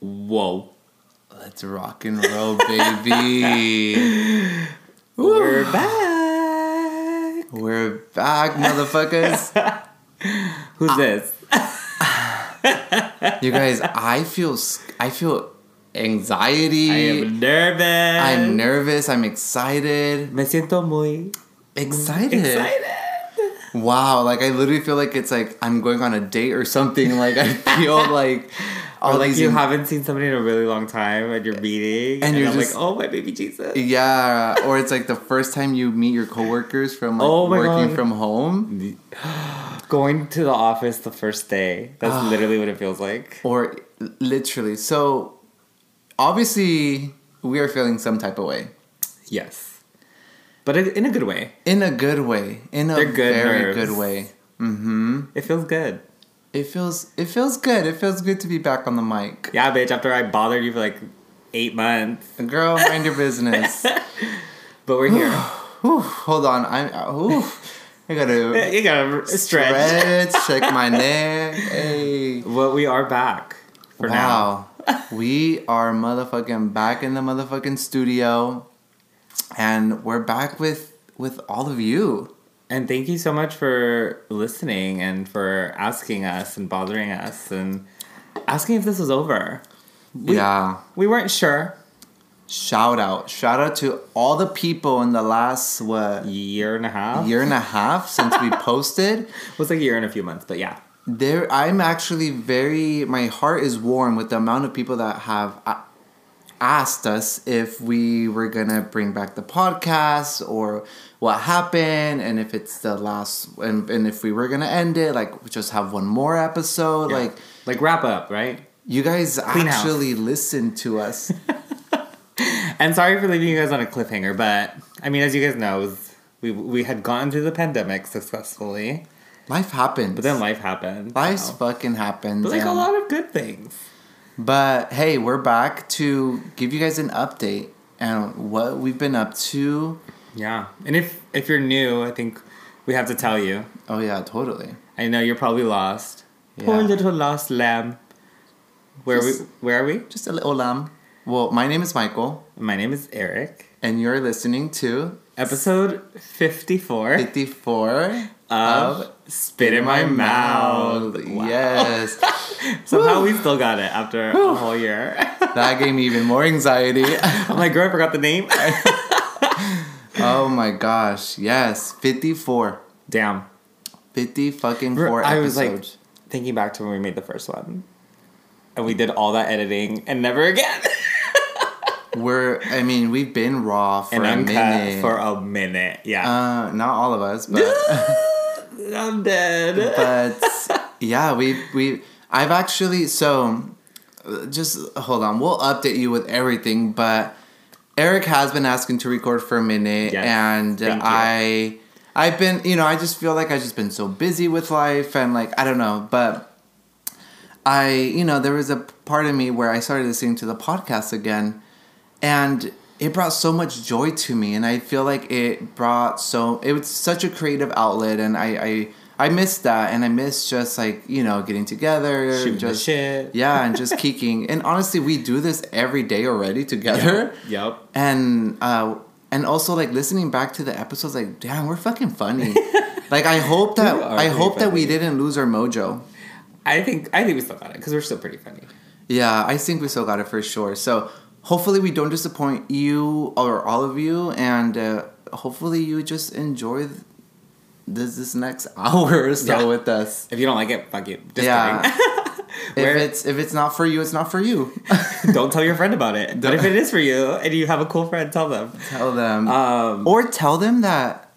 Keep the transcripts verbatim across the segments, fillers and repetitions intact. Whoa. Let's rock and roll, baby. We're back. We're back, motherfuckers. Who's I- this? You guys, I feel I feel anxiety. I am nervous. I'm nervous. I'm excited. Me siento muy excited. Excited. Wow, like I literally feel like it's like I'm going on a date or something. Like I feel like, or like you in- haven't seen somebody in a really long time and you're meeting, and, and you're I'm just like, oh my baby Jesus. Yeah, or it's like the first time you meet your coworkers from like oh working God. from home, going to the office the first day. That's literally what it feels like. Or literally, so obviously we are feeling some type of way. Yes. But in a good way. In a good way. In a good very nerves. good way. Mm-hmm. It feels good. It feels it feels good. It feels good to be back on the mic. Yeah, bitch. After I bothered you for like eight months. Girl, mind your business. But we're here. Ooh, hold on. I'm, ooh, I gotta, you gotta stretch. stretch check my neck. Hey. Well, we are back for wow. now. We are motherfucking back in the motherfucking studio. And we're back with with all of you. And thank you so much for listening and for asking us and bothering us and asking if this was over. We, yeah. We weren't sure. Shout out. Shout out to all the people in the last, what? Year and a half. Year and a half since we posted. It was like a year and a few months, but yeah. There, I'm actually very, my heart is warm with the amount of people that have... I, asked us if we were gonna bring back the podcast or what happened and if it's the last and, and if we were gonna end it, like just have one more episode. Yeah. Like like wrap up, right? You guys Clean actually house. Listen to us. And sorry for leaving you guys on a cliffhanger, but I mean, as you guys know, it was, we we had gotten through the pandemic successfully. Life happens. But then life happened. Life wow. fucking happens. But like a lot of good things. But, hey, we're back to give you guys an update on what we've been up to. Yeah. And if, if you're new, I think we have to tell you. Oh, yeah, totally. I know you're probably lost. Yeah. Poor little lost lamb. Where, just, are we, where are we? Just a little lamb. Well, my name is Michael. My name is Eric. And you're listening to... Episode fifty-four. fifty-four. Of Spit in My, my Mouth. mouth. Wow. Yes. Somehow we still got it after a whole year. That gave me even more anxiety. I'm like, girl, I forgot the name. Oh my gosh. Yes. fifty-four. Damn. fifty fucking four I episodes. I was like thinking back to when we made the first one. And we did all that editing and never again. We're, I mean, we've been raw for and a minute. For a minute. Yeah. Uh, not all of us, but. I'm dead. But yeah, we we I've actually so just hold on. We'll update you with everything. But Eric has been asking to record for a minute, yes, and I I've been you know I just feel like I've just been so busy with life and like I don't know, but I you know there was a part of me where I started listening to the podcast again, and it brought so much joy to me, and I feel like it brought so... It was such a creative outlet, and I I, I missed that, and I missed just, like, you know, getting together. Shooting just, the shit. Yeah, and just kicking. And honestly, we do this every day already together. Yep. yep. And uh, and also, like, listening back to the episodes, like, damn, we're fucking funny. Like, I hope that I hope funny. that we didn't lose our mojo. I think, I think we still got it, because we're still pretty funny. Yeah, I think we still got it for sure. So... Hopefully we don't disappoint you or all of you, and uh, hopefully you just enjoy th- this this next hour or so yeah. with us. If you don't like it, fuck you. Just yeah. If it's if it's not for you, it's not for you. Don't tell your friend about it. Don't. But if it is for you and you have a cool friend, tell them. Tell them. Um, or tell them that,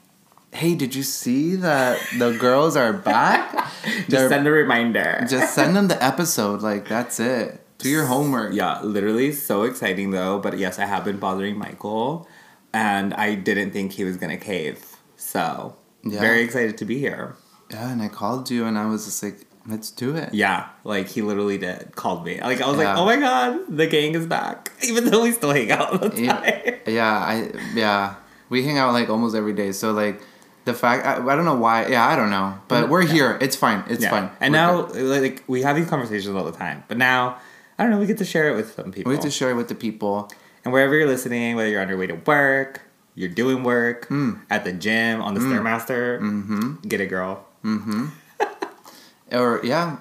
hey, did you see that the girls are back? Just They're, send a reminder. Just send them the episode. Like, that's it. Do your homework. Yeah, literally so exciting though. But yes, I have been bothering Michael, and I didn't think he was gonna cave. So yeah. Very excited to be here. Yeah, and I called you, and I was just like, "Let's do it." Yeah, like he literally did called me. Like I was yeah. like, "Oh my god, the gang is back!" Even though we still hang out all the time. Yeah, yeah, I yeah we hang out like almost every day. So like the fact I, I don't know why. Yeah, I don't know. But we're yeah. here. It's fine. It's yeah. fine. And we're now good. Like we have these conversations all the time. But now. I don't know. We get to share it with some people. We get to share it with the people. And wherever you're listening, whether you're on your way to work, you're doing work, mm. at the gym, on the mm. Stairmaster, mm-hmm. get it, girl. Mm-hmm. Or, yeah.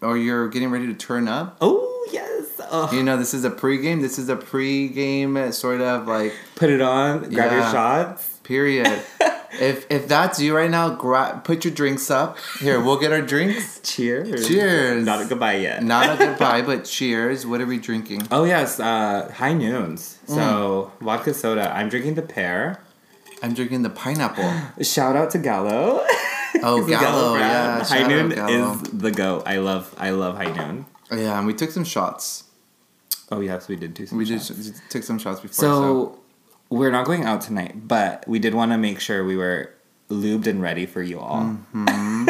Or you're getting ready to turn up. Oh, yes. Ugh. You know, this is a pregame. This is a pregame sort of like... Put it on. Grab yeah, your shots. Period. If if that's you right now, gra- put your drinks up. Here, we'll get our drinks. Cheers. Cheers. Not a goodbye yet. Not a goodbye, but cheers. What are we drinking? Oh, yes. Uh, High Noons. Mm. So, vodka soda. I'm drinking the pear. I'm drinking the pineapple. Shout out to Gallo. Oh, Gallo. Gallo yeah. High Shout Noon is the goat. I love, I love High Noon. Oh, yeah, and we took some shots. Oh, yes, we did do some we shots. We just took some shots before. So... so. We're not going out tonight, but we did want to make sure we were lubed and ready for you all. Mm-hmm.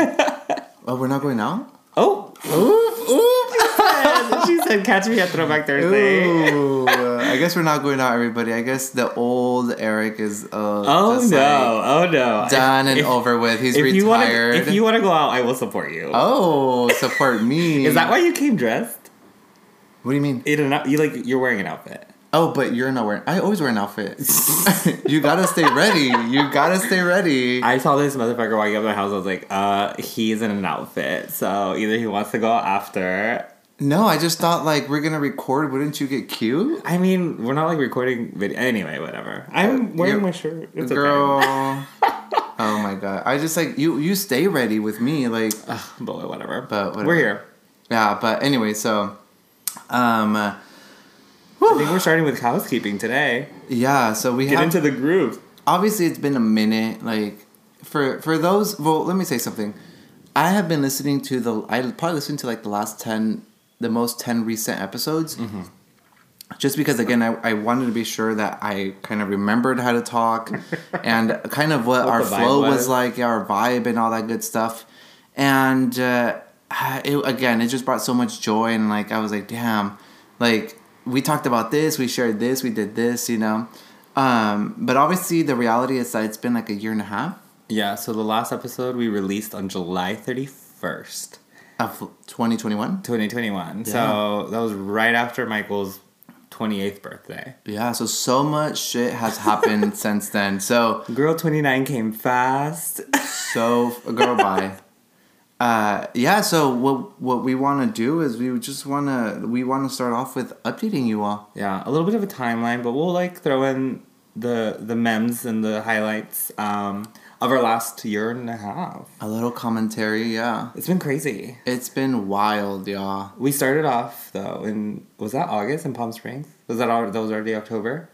Oh, we're not going out? Oh. Ooh, ooh, she, said, she said, catch me at Throwback Thursday. Ooh. I guess we're not going out, everybody. I guess the old Eric is uh, oh, just no. Like, oh, no. Done and if, over with. He's if retired. You wanna, if you want to go out, I will support you. Oh, support me. Is that why you came dressed? What do you mean? It, you like, you're wearing an outfit. Oh, but you're not wearing... I always wear an outfit. You gotta stay ready. You gotta stay ready. I saw this motherfucker walking up my house. I was like, uh, he's in an outfit. So either he wants to go out after... No, I just thought, like, we're gonna record. Wouldn't you get cute? I mean, we're not, like, recording video... Anyway, whatever. I'm wearing you're, my shirt. It's girl. Okay. Oh, my God. I just, like... You, you stay ready with me, like... Ugh, but whatever. But whatever. We're here. Yeah, but anyway, so... Um... I think we're starting with housekeeping today. Yeah, so we Get have... Get into the groove. Obviously, it's been a minute. Like, for for those... Well, let me say something. I have been listening to the... I probably listened to, like, the last ten... The most ten recent episodes. Mm-hmm. Just because, again, I, I wanted to be sure that I kind of remembered how to talk. And kind of what, what our flow was. was like. Yeah, our vibe and all that good stuff. And, uh, it, again, it just brought so much joy. And, like, I was like, damn. Like... We talked about this, we shared this, we did this, you know. Um, but obviously, the reality is that it's been like a year and a half. Yeah, so the last episode we released on July thirty-first. Of twenty twenty-one? twenty twenty-one. Yeah. So that was right after Michael's twenty-eighth birthday. Yeah, so so much shit has happened since then. So Girl twenty-nine came fast. So, girl, bye. Uh, yeah, so what what we want to do is we just want to we want to start off with updating you all. Yeah, a little bit of a timeline, but we'll like throw in the the memes and the highlights um, of our last year and a half. A little commentary, yeah. It's been crazy. It's been wild, y'all. We started off though in was that August in Palm Springs? Was that all, that was already October?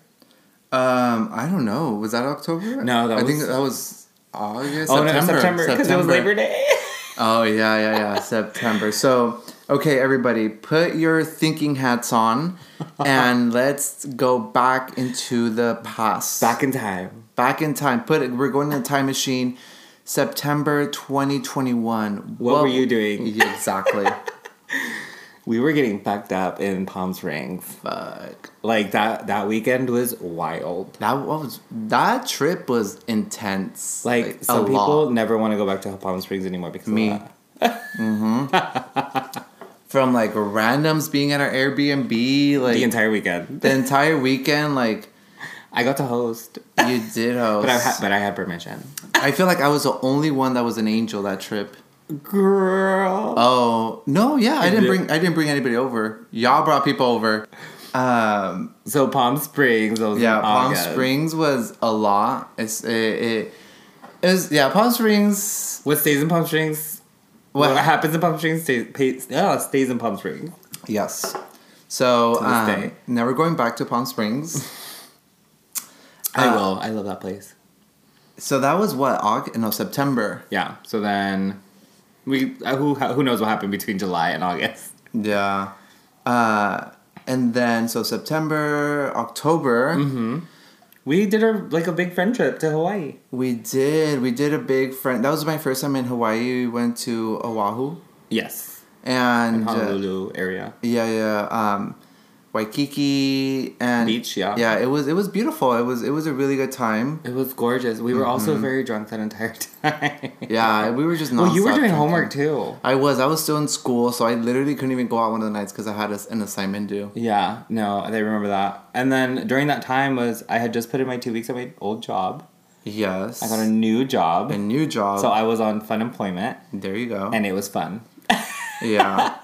Um, I don't know. Was that October? No, that I was I think that was August. Oh, September. No, September because it was Labor Day. Oh, yeah, yeah, yeah. September. So, okay, everybody, put your thinking hats on and let's go back into the past. Back in time. Back in time. Put it, we're going in the time machine. September twenty twenty-one. What, what were you doing? Exactly. We were getting fucked up in Palm Springs. Fuck. Like, that, that weekend was wild. That was that trip was intense. Like, like some people lot. never want to go back to Palm Springs anymore because Me. of that. Mm-hmm. From, like, randoms being at our Airbnb. like The entire weekend. The entire weekend, like... I got to host. You did host. But I, ha- but I had permission. I feel like I was the only one that was an angel that trip. Girl. Oh no! Yeah, I didn't bring I didn't bring anybody over. Y'all brought people over. Um, so Palm Springs. Was yeah, Palm August. Springs was a lot. It's it, it, it was yeah. Palm Springs. What stays in Palm Springs? What, what happens in Palm Springs stays pays, oh, stays in Palm Springs. Yes. So um, now we're going back to Palm Springs. I uh, will. I love that place. So that was what August? No, September. Yeah. So then. We uh, who who knows what happened between July and August? Yeah, uh, and then so September, October, mm-hmm. we did a like a big friend trip to Hawaii. We did, we did a big friend. That was my first time in Hawaii. We went to Oahu. Yes, and in Honolulu uh, area. Yeah, yeah. Um, Waikiki and beach, yeah, yeah. It was it was beautiful. It was it was a really good time. It was gorgeous. We were mm-hmm. also very drunk that entire time. Yeah, we were just. Well, you were doing drinking. homework too. I was. I was still in school, so I literally couldn't even go out one of the nights because I had a, an assignment due. Yeah, no, I remember that. And then during that time was I had just put in my two weeks at my old job. Yes. I got a new job. A new job. So I was on fun employment. There you go. And it was fun. Yeah.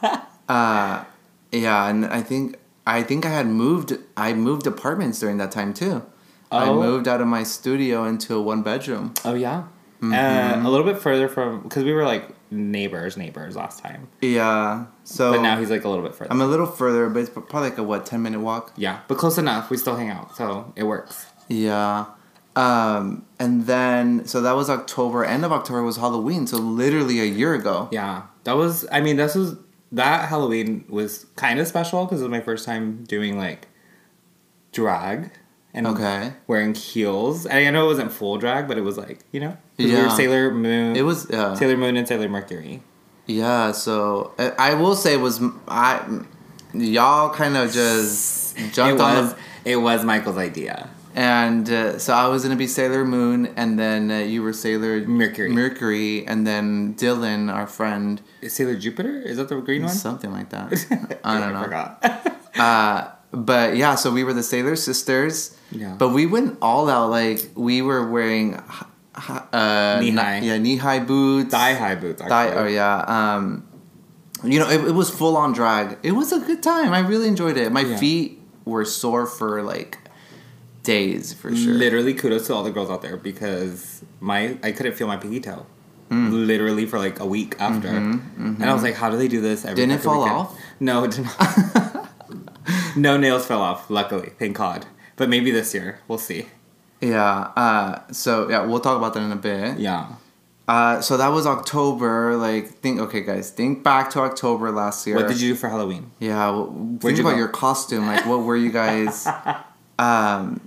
Uh, yeah, and I think. I think I had moved, I moved apartments during that time, too. Oh. I moved out of my studio into a one-bedroom. Oh, yeah. Mm-hmm. Uh, a little bit further from, because we were, like, neighbors, neighbors last time. Yeah. So but now he's, like, a little bit further. I'm a little further, but it's probably, like, a, what, ten-minute walk? Yeah. But close enough. We still hang out, so it works. Yeah. Um, and then, so that was October. End of October was Halloween, so literally a year ago. Yeah. That was, I mean, this was... That Halloween was kind of special because it was my first time doing, like, drag and okay. wearing heels. I, mean, I know it wasn't full drag, but it was, like, you know? Yeah. We were Sailor Moon. It was, yeah. Sailor Moon and Sailor Mercury. Yeah, so I will say it was, I, y'all kind of just jumped it on was, the... It was Michael's idea. And uh, so I was going to be Sailor Moon, and then uh, you were Sailor Mercury. Mercury, and then Dylan, our friend. Is Sailor Jupiter? Is that the green one? Something like that. I don't know. I forgot. uh, but yeah, so we were the Sailor Sisters. Yeah. But we went all out. Like, we were wearing uh, knee-high. Yeah, knee-high boots. Thigh-high boots, actually. Thigh, oh, yeah. Um, you know, it, it was full-on drag. It was a good time. I really enjoyed it. My yeah. feet were sore for, like... days for sure. Literally, kudos to all the girls out there because my I couldn't feel my pinky toe, mm. literally for like a week after, mm-hmm, mm-hmm. and I was like, "How do they do this?" Every Didn't it fall weekend? Off? No, it did not. No nails fell off. Luckily, thank God. But maybe this year, we'll see. Yeah. Uh, so yeah, we'll talk about that in a bit. Yeah. Uh, so that was October. Like, think. Okay, guys, think back to October last year. What did you do for Halloween? Yeah. Well, think Where'd you about go? Your costume. Like, what were you guys? um...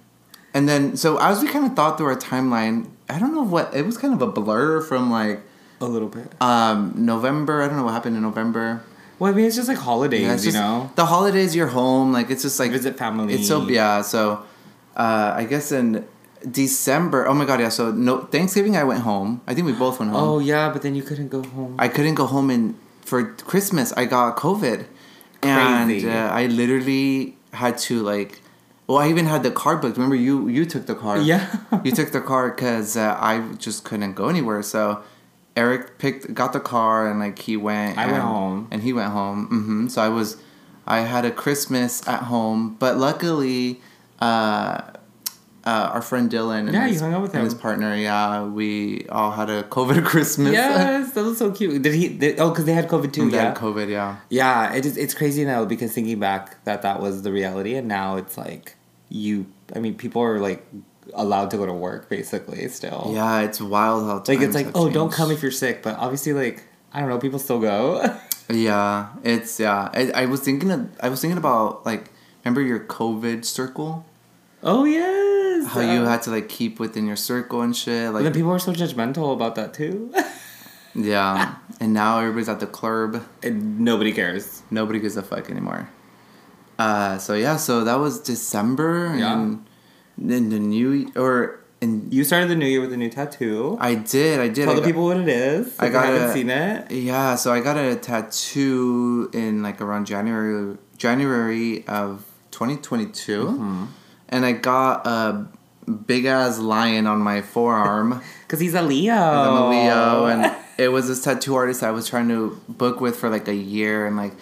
And then, so as we kind of thought through our timeline, I don't know what, it was kind of a blur from like... A little bit. Um, November, I don't know what happened in November. Well, I mean, it's just like holidays, yeah, just, you know? The holidays, you're home, like it's just like... Visit family. It's so, yeah, so uh, I guess in December, oh my God, yeah, so no Thanksgiving I went home. I think we both went home. Oh yeah, but then you couldn't go home. I couldn't go home and for Christmas, I got COVID. Crazy. And uh, I literally had to like... Well, I even had the car booked. Remember, you you took the car. Yeah. You took the car because uh, I just couldn't go anywhere. So Eric picked, got the car, and like he went. I and, went home, and he went home. Mm-hmm. So I was, I had a Christmas at home, but luckily, uh, uh, our friend Dylan and yeah, his, you hung out with him. His partner. Yeah, we all had a COVID Christmas. Yes, that was so cute. Did he? Did, oh, because they had COVID too. They yeah. had COVID. Yeah. Yeah, it is. It's crazy now because thinking back that that was the reality, and now it's like. You, I mean, people are, like, allowed to go to work, basically, still. Yeah, it's wild how times Like, it's like, oh, changed. Don't come if you're sick. But obviously, like, I don't know, people still go. Yeah, it's, yeah. I, I was thinking of, I was thinking about, like, remember your COVID circle? Oh, yes. How uh, you had to, like, keep within your circle and shit. Like, and then people are so judgmental about that, too. Yeah. And now everybody's at the club. And nobody cares. Nobody gives a fuck anymore. Uh, so yeah, so that was December, and yeah. then the new or and you started the new year with a new tattoo. I did, I did. Tell I the got, people what it is. If I got you haven't a, seen it. Yeah, so I got a tattoo in like around January, January of twenty twenty-two, mm-hmm. and I got a big ass lion on my forearm because he's a Leo. I'm a Leo, and it was this tattoo artist I was trying to book with for like a year, and like.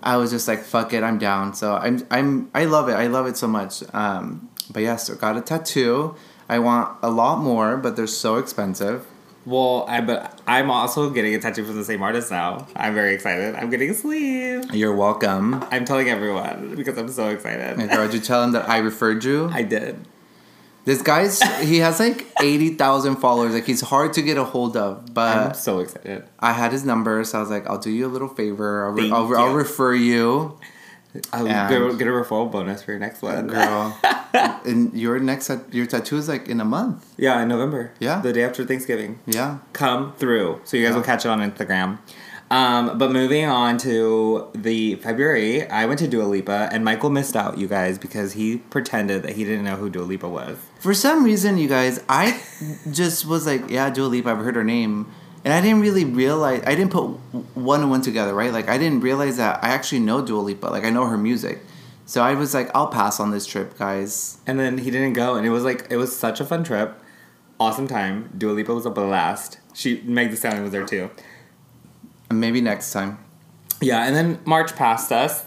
I was just like, fuck it, I'm down. So I'm, I'm, I love it. I love it so much. Um, but yes, yeah, so got a tattoo. I want a lot more, but they're so expensive. Well, I but I'm also getting a tattoo from the same artist now. I'm very excited. I'm getting a sleeve. You're welcome. I'm telling everyone because I'm so excited. And girl, did you tell him that I referred you? I did. This guy's, he has like eighty thousand followers. Like, he's hard to get a hold of, but... I'm so excited. I had his number, so I was like, I'll do you a little favor. I'll, re- I'll, re- I'll refer you. I'll and get a referral bonus for your next one. Girl. And your next, your tattoo is like in a month. Yeah, in November. Yeah. The day after Thanksgiving. Yeah. Come through. So you guys yeah. will catch it on Instagram. Um, but moving on to the February, I went to Dua Lipa, and Michael missed out, you guys, because he pretended that he didn't know who Dua Lipa was. For some reason, you guys, I just was like, yeah, Dua Lipa, I've heard her name. And I didn't really realize, I didn't put one and one together, right? Like, I didn't realize that I actually know Dua Lipa. Like, I know her music. So I was like, I'll pass on this trip, guys. And then he didn't go, and it was like, it was such a fun trip. Awesome time. Dua Lipa was a blast. She, Meg Thee Stallion was there too. Maybe next time. Yeah, and then March passed us.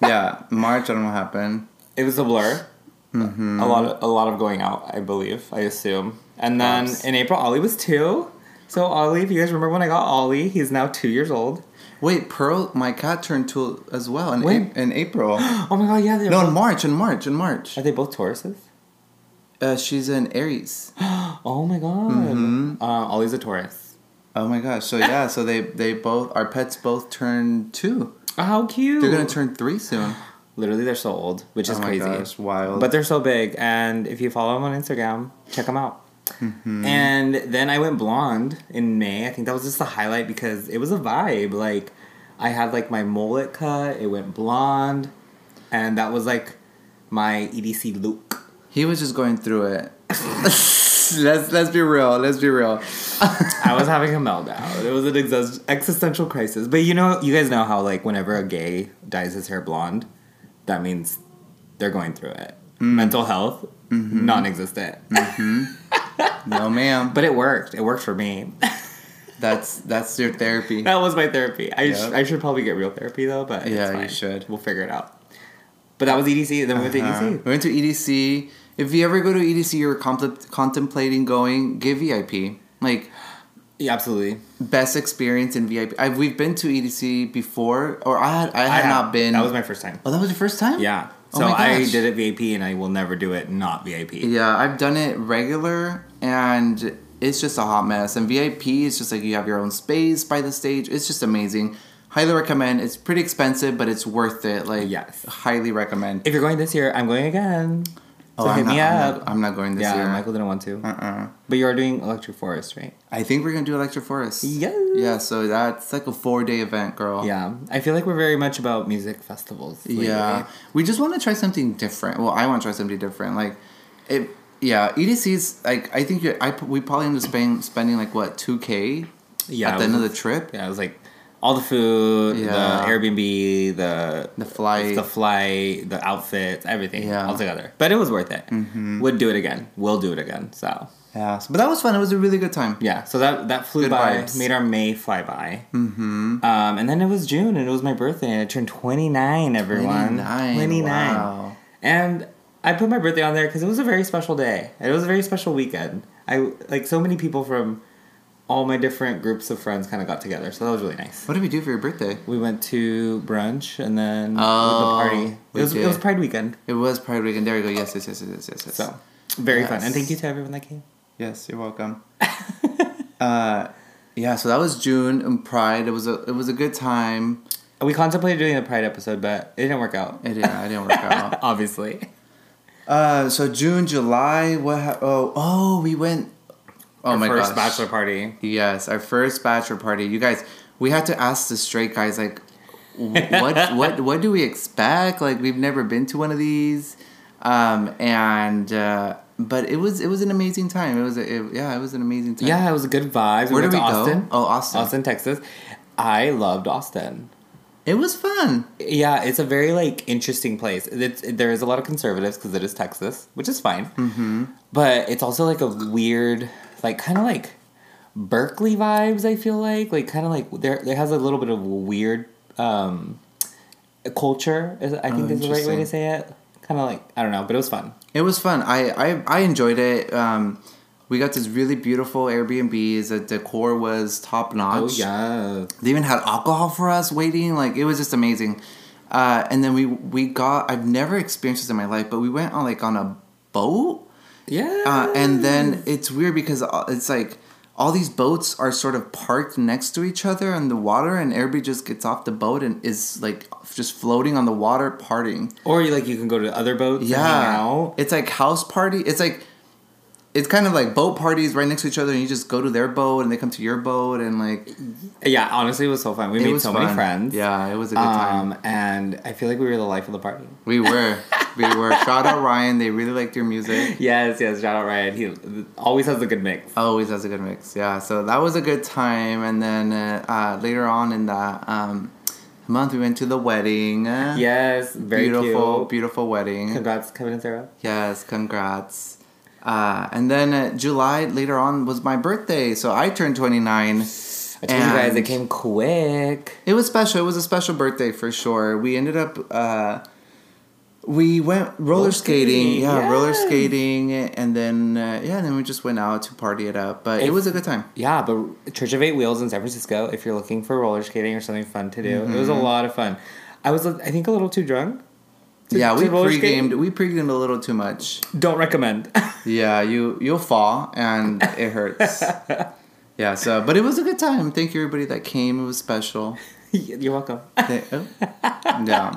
Yeah, March, I don't know what happened. It was a blur. Mm-hmm. A lot of, a lot of going out, I believe, I assume. And then Oops. in April, Ollie was two. So Ollie, if you guys remember when I got Ollie, he's now two years old. Wait, Pearl, my cat, turned two as well in, a- in April. Oh my God, yeah. No, both- in March, in March, in March. Are they both Tauruses? Uh, she's an Aries. Oh my God. Mm-hmm. Uh, Ollie's a Taurus. Oh my gosh. So yeah, so they, they both, our pets both turned two. Oh, how cute. They're going to turn three soon. Literally, they're so old, which is oh my crazy. Gosh, wild. But they're so big. And if you follow them on Instagram, check them out. Mm-hmm. And then I went blonde in May. I think that was just the highlight because it was a vibe. Like, I had, like, my mullet cut. It went blonde. And that was, like, my E D C look. He was just going through it. let's let's be real. Let's be real. I was having a meltdown. It was an ex- existential crisis. But, you know, you guys know how, like, whenever a gay dyes his hair blonde, that means they're going through it. Mm. Mental health, mm-hmm. non-existent. Mm-hmm. No, ma'am. But it worked. It worked for me. That's that's your therapy. That was my therapy. I, yep. sh- I should probably get real therapy, though, but yeah, it's fine. You should. We'll figure it out. But that was E D C. Then we went uh-huh. to E D C. We went to E D C. If you ever go to E D C, you're contempl- contemplating going, get V I P. Like, yeah, absolutely. Best experience in V I P. I've, we've been to E D C before, or I had, I had I not have, been. That was my first time. Oh, that was your first time? Yeah. So oh I did it V I P, and I will never do it not V I P. Yeah, I've done it regular, and it's just a hot mess. And V I P is just like you have your own space by the stage. It's just amazing. Highly recommend. It's pretty expensive, but it's worth it. Like, yes. Highly recommend. If you're going this year, I'm going again. So oh, hit not, me up. I'm not, I'm not going this yeah, year. Yeah, Michael didn't want to. Uh-uh. But you are doing Electric Forest, right? I think we're going to do Electric Forest. Yeah. Yeah, so that's like a four-day event, girl. Yeah. I feel like we're very much about music festivals lately. Yeah. We just want to try something different. Well, I want to try something different. Like, it, yeah, E D C's, like, I think you're, I, we probably end up spending, spending like, what, two K yeah, at the was, end of the trip? Yeah, it was like all the food, yeah. the Airbnb, the the flight, the flight, the outfits, everything, yeah. all together. But it was worth it. Mm-hmm. Would do it again. We'll do it again. So yeah, so, but that was fun. It was a really good time. Yeah. So that that flew good by. Vibes. Made our May fly by. Mm-hmm. Um, and then it was June, and it was my birthday, and I turned twenty-nine. Everyone, twenty-nine. twenty-nine. Wow. And I put my birthday on there because it was a very special day. It was a very special weekend. I like so many people from. All my different groups of friends kind of got together, so that was really nice. What did we do for your birthday? We went to brunch and then oh, the party. It was, it was Pride Weekend. It was Pride Weekend. There we go. Yes, yes, yes, yes, yes. yes. So, very yes. fun. And thank you to everyone that came. Yes, you're welcome. uh, yeah, so that was June and Pride. It was a it was a good time. We contemplated doing the Pride episode, but it didn't work out. It yeah, it didn't work out. Obviously. Uh, so June, July. What? Ha- oh, oh, we went. Oh our my first gosh. bachelor party. Yes, our first bachelor party. You guys, we had to ask the straight guys, like, what what, what do we expect? Like, we've never been to one of these. Um, and, uh, but it was it was an amazing time. It was, a, it, yeah, it was an amazing time. Yeah, it was a good vibe. We Where did we Austin. go? Oh, Austin. Austin, Texas. I loved Austin. It was fun. Yeah, it's a very, like, interesting place. It's, it, there is a lot of conservatives because it is Texas, which is fine. Mm-hmm. But it's also, like, a weird... Like, kind of like Berkeley vibes, I feel like. Like, kind of like, there there has a little bit of weird um, culture, I think oh, is the right way to say it. Kind of like, I don't know, but it was fun. It was fun. I, I, I enjoyed it. Um, we got this really beautiful Airbnb. The decor was top-notch. Oh, yeah. They even had alcohol for us waiting. Like, it was just amazing. Uh, and then we, we got, I've never experienced this in my life, but we went on, like, on a boat. Yeah, uh, and then it's weird because it's like all these boats are sort of parked next to each other in the water, and everybody just gets off the boat and is like just floating on the water, partying. Or you like you can go to other boats. Yeah, and hang out. It's like house party. It's like it's kind of like boat parties right next to each other, and you just go to their boat, and they come to your boat, and like... Yeah, honestly, it was so fun. We made so fun. many friends. Yeah, it was a good um, time. And I feel like we were the life of the party. We were. we were. Shout out Ryan. They really liked your music. Yes, yes. Shout out Ryan. He always has a good mix. Always has a good mix, yeah. So that was a good time. And then uh, uh, later on in that um, month, we went to the wedding. Yes, very beautiful, cute. Beautiful, beautiful wedding. Congrats, Kevin and Sarah. Yes, congrats. Uh, and then uh, July later on was my birthday, so I turned twenty-nine. I told you guys it came quick. It was special. It was a special birthday for sure. We ended up uh, we went roller skating, yeah, yes. roller skating, and then uh, yeah, and then we just went out to party it up. But if, it was a good time. Yeah, but Church of Eight Wheels in San Francisco. If you're looking for roller skating or something fun to do, mm-hmm. it was a lot of fun. I was, I think, a little too drunk. To, yeah, we pre-gamed. We pre-gamed a little too much. Don't recommend. Yeah, you you'll fall and it hurts. Yeah, so but it was a good time. Thank you everybody that came. It was special. You're welcome. They, oh. Yeah.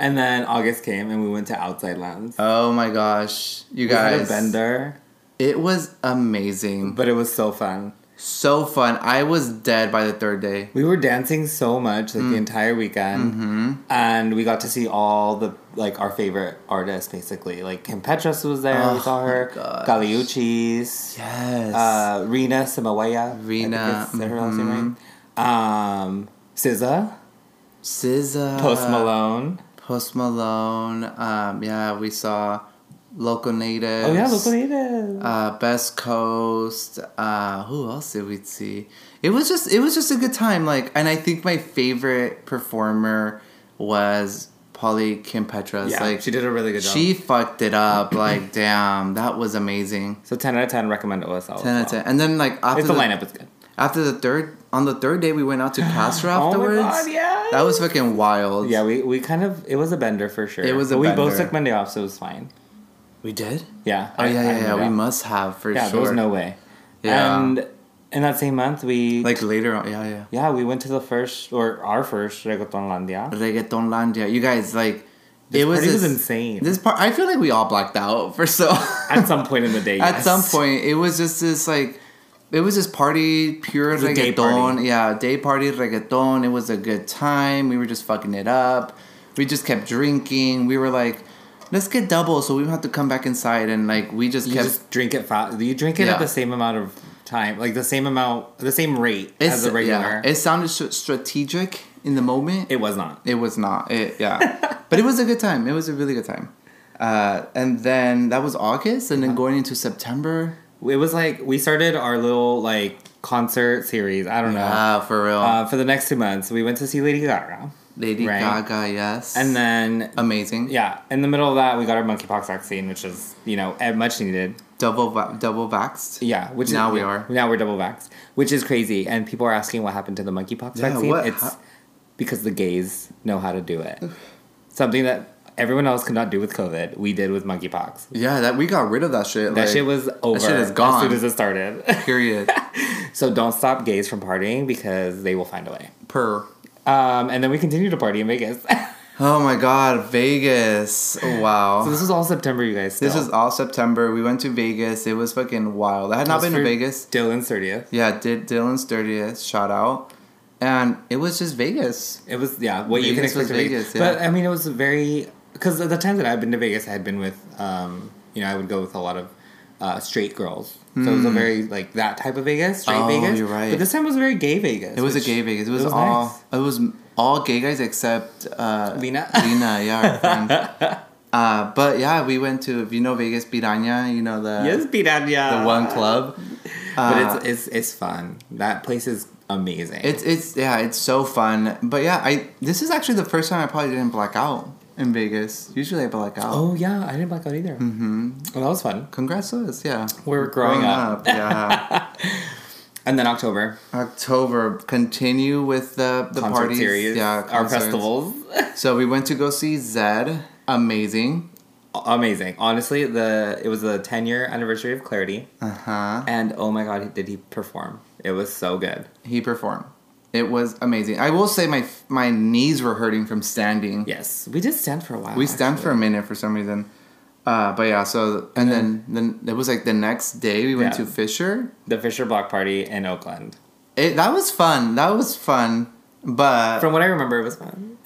And then August came and we went to Outside Lands. Oh my gosh, you guys! We had a bender. It was amazing, but it was so fun. So fun. I was dead by the third day. We were dancing so much, like, mm. the entire weekend. Mm-hmm. And we got to see all the, like, our favorite artists, basically. Like, Kim Petras was there. Oh, we saw her. Kali Uchis. Yes. Uh, Rina Simawaya. Rina. Is that her last name, right? Um, S Z A. S Z A. Post Malone. Post Malone. Um, yeah, we saw... Local Natives. Oh, yeah, Local Natives. Uh, Best Coast. Uh, who else did we see? It was just it was just a good time. Like, and I think my favorite performer was Polly Kim Petras. Yeah, like, she did a really good job. She fucked it up. Like, damn, that was amazing. So ten out of ten recommend O S L. ten out of ten. And then, like, after the, the lineup is good. After the third, on the third day, we went out to Castro afterwards. Oh my God, yes. That was fucking wild. Yeah, we, we kind of, it was a bender for sure. It was a but bender. We both took Monday off, so it was fine. We did? Yeah. Oh, I, yeah, I yeah, yeah. We must have, for yeah, sure. Yeah, there was no way. Yeah. And in that same month, we... Like, later on, yeah, yeah. Yeah, we went to the first, or our first, Reggaetonlandia. Reggaetonlandia. You guys, like... This it was, this, was insane. This part, I feel like we all blacked out for so... At some point in the day, yes. At some point. It was just this, like... It was this party, pure reggaeton. Day party. Yeah, day party, reggaeton. It was a good time. We were just fucking it up. We just kept drinking. We were like... Let's get double, so we don't have to come back inside, and like we just you kept just drink it fast. You drink it yeah. at the same amount of time, like the same amount, the same rate it's, as a regular. Yeah. It sounded strategic in the moment. It was not. It was not. It yeah, but it was a good time. It was a really good time. Uh, and then that was August, and then going into September, it was like we started our little like concert series. I don't know. Yeah, for real. Uh, for the next two months, we went to see Lady Gaga. Lady right. Gaga, yes. And then... Amazing. Yeah. In the middle of that, we got our monkeypox vaccine, which is, you know, much needed. Double va- double vaxxed? Yeah. Which now is, we are. Now we're double vaxxed, which is crazy. And people are asking what happened to the monkeypox yeah, vaccine. What? It's how? Because the gays know how to do it. Something that everyone else could not do with COVID, we did with monkeypox. Yeah, that we got rid of that shit. That like, shit was over. That shit is gone. As soon as it started. Period. So don't stop gays from partying because they will find a way. Per... Um, and then we continued to party in Vegas. Oh my God, Vegas. Wow. So this was all September, you guys. Still. This was all September. We went to Vegas. It was fucking wild. I had not been to Vegas. Dylan's thirtieth. Yeah, did Dylan's thirtieth. Shout out. And it was just Vegas. It was, yeah, what Vegas you can expect from Vegas. Vegas yeah. But, I mean, it was very... Because the time that I've been to Vegas, I had been with, um, you know, I would go with a lot of uh, straight girls. So it was a very, like, that type of Vegas, straight oh, Vegas. Oh, you're right. But this time was a very gay Vegas. It was a gay Vegas. It was, it was all nice. It was all gay guys except... Uh, Lena. Lena, yeah, our friend. uh, but, yeah, we went to, if you know Vegas, Piranha, you know the... Yes, Piranha. The one club. Uh, but it's, it's it's fun. That place is amazing. It's, it's yeah, it's so fun. But, yeah, I this is actually the first time I probably didn't black out. In Vegas. Usually I black out. Oh, yeah. I didn't black out either. Mm-hmm. Well, that was fun. Congrats to us, yeah. We're growing, growing up. up. Yeah. And then October. October. Continue with the, the concert parties. Series. Yeah, concerts. Our festivals. So we went to go see Zed. Amazing. Amazing. Honestly, the it was the ten-year anniversary of Clarity. Uh-huh. And oh, my God, did he perform. It was so good. He performed. It was amazing. I will say my my knees were hurting from standing. Yes. We did stand for a while. We stand actually. for a minute for some reason. Uh, but yeah, so and yeah. then then it was like the next day we went yeah. to Fisher, the Fisher block party in Oakland. It that was fun. That was fun. But from what I remember, it was fun.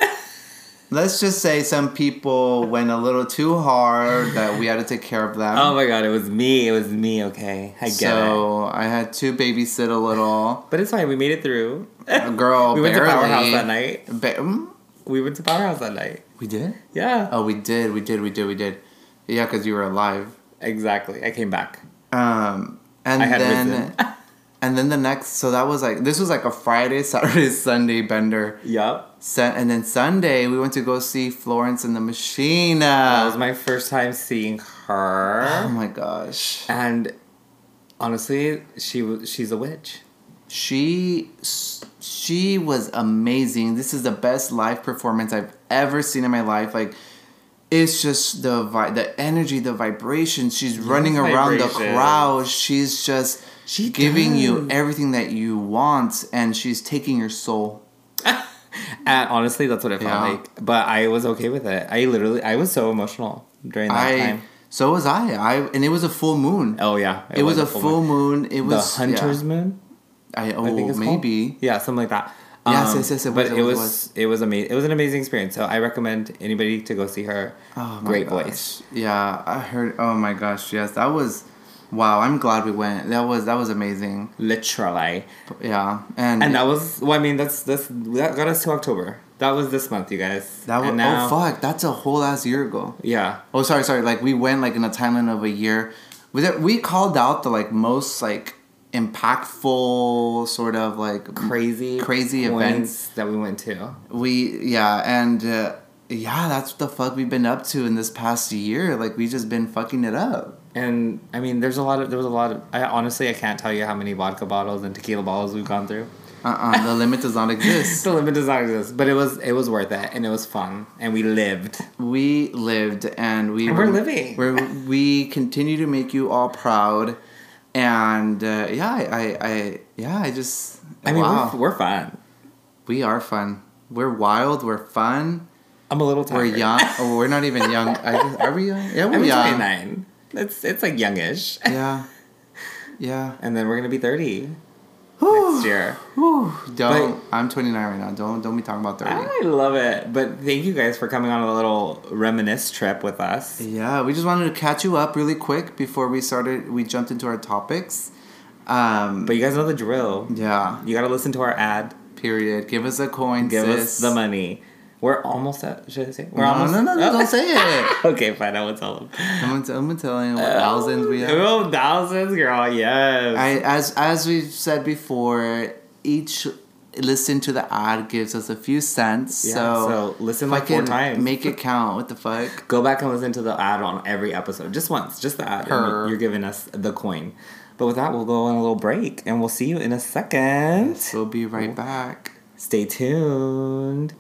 Let's just say some people went a little too hard that we had to take care of them. Oh my God, it was me. It was me, okay. I get so it. So I had to babysit a little. But it's fine. We made it through. Girl, we barely. went to Powerhouse that night. Ba- we went to Powerhouse that night. We did? Yeah. Oh, we did. We did. We did. We did. Yeah, because you were alive. Exactly. I came back. Um, and I had then... risen. And then the next, so that was like, this was like a Friday, Saturday, Sunday bender. Yup. And then Sunday, we went to go see Florence and the Machine. That was my first time seeing her. Oh my gosh. And honestly, she she's a witch. She, she was amazing. This is the best live performance I've ever seen in my life. Like, it's just the vi- the energy, the vibration. She's running yes, around vibration. the crowd. She's just... She's giving does. you everything that you want, and she's taking your soul. And honestly, that's what it felt yeah. like. But I was okay with it. I literally, I was so emotional during that I, time. So was I. I. And it was a full moon. Oh, yeah. It, it was, was a full, full moon. moon. It was the Hunter's yeah. Moon? I, oh, I think it's maybe. Called? Yeah, something like that. Um, yes, yes, yes. It was, but it was, it was, it was amazing. It was an amazing experience. So I recommend anybody to go see her. Oh, my Great gosh. voice. Yeah, I heard. Oh, my gosh. Yes, that was... Wow, I'm glad we went. That was that was amazing. Literally. Yeah. And and that was, well, I mean, that's, that's that got us to October. That was this month, you guys. That was, now, oh, fuck. That's a whole ass year ago. Yeah. Oh, sorry, sorry. Like, we went, like, in a timeline of a year. Was it, we called out the, like, most, like, impactful sort of, like... Crazy. Crazy events. That we went to. We, yeah, and... Uh, yeah, that's what the fuck we've been up to in this past year. Like, we just been fucking it up. And, I mean, there's a lot of... There was a lot of... I honestly, I can't tell you how many vodka bottles and tequila bottles we've gone through. Uh-uh. The limit does not exist. The limit does not exist. But it was it was worth it. And it was fun. And we lived. We lived. And we... And we're were, living. We're, we continue to make you all proud. And, uh, yeah, I, I... I... Yeah, I just... I mean, wow. we're, we're fun. We are fun. We're wild. We're fun. I'm a little tired. We're young. Oh, we're not even young. I just, are we young? Yeah, we're I'm young. twenty-nine. It's, it's like youngish. Yeah. Yeah. And then we're going to be thirty Whew. next year. Whew. Don't. But, I'm twenty-nine right now. Don't don't be talking about thirty. I love it. But thank you guys for coming on a little reminisce trip with us. Yeah. We just wanted to catch you up really quick before we started. We jumped into our topics. Um, but you guys know the drill. Yeah. You got to listen to our ad. Period. Give us a coin, Give sis. us the money. We're almost at... Should I say it? We're no, almost... No, no, no. Don't say it. Okay, fine. I won't tell them. I'm going to tell you what uh, thousands we have. Oh, thousands, girl. Yes. I, as as we've said before, each listen to the ad gives us a few cents. Yeah, so, so listen like four times. Make it count. What the fuck? Go back and listen to the ad on every episode. Just once. Just the ad. You're giving us the coin. But with that, we'll go on a little break. And we'll see you in a second. Yes, we'll be right back. Stay tuned.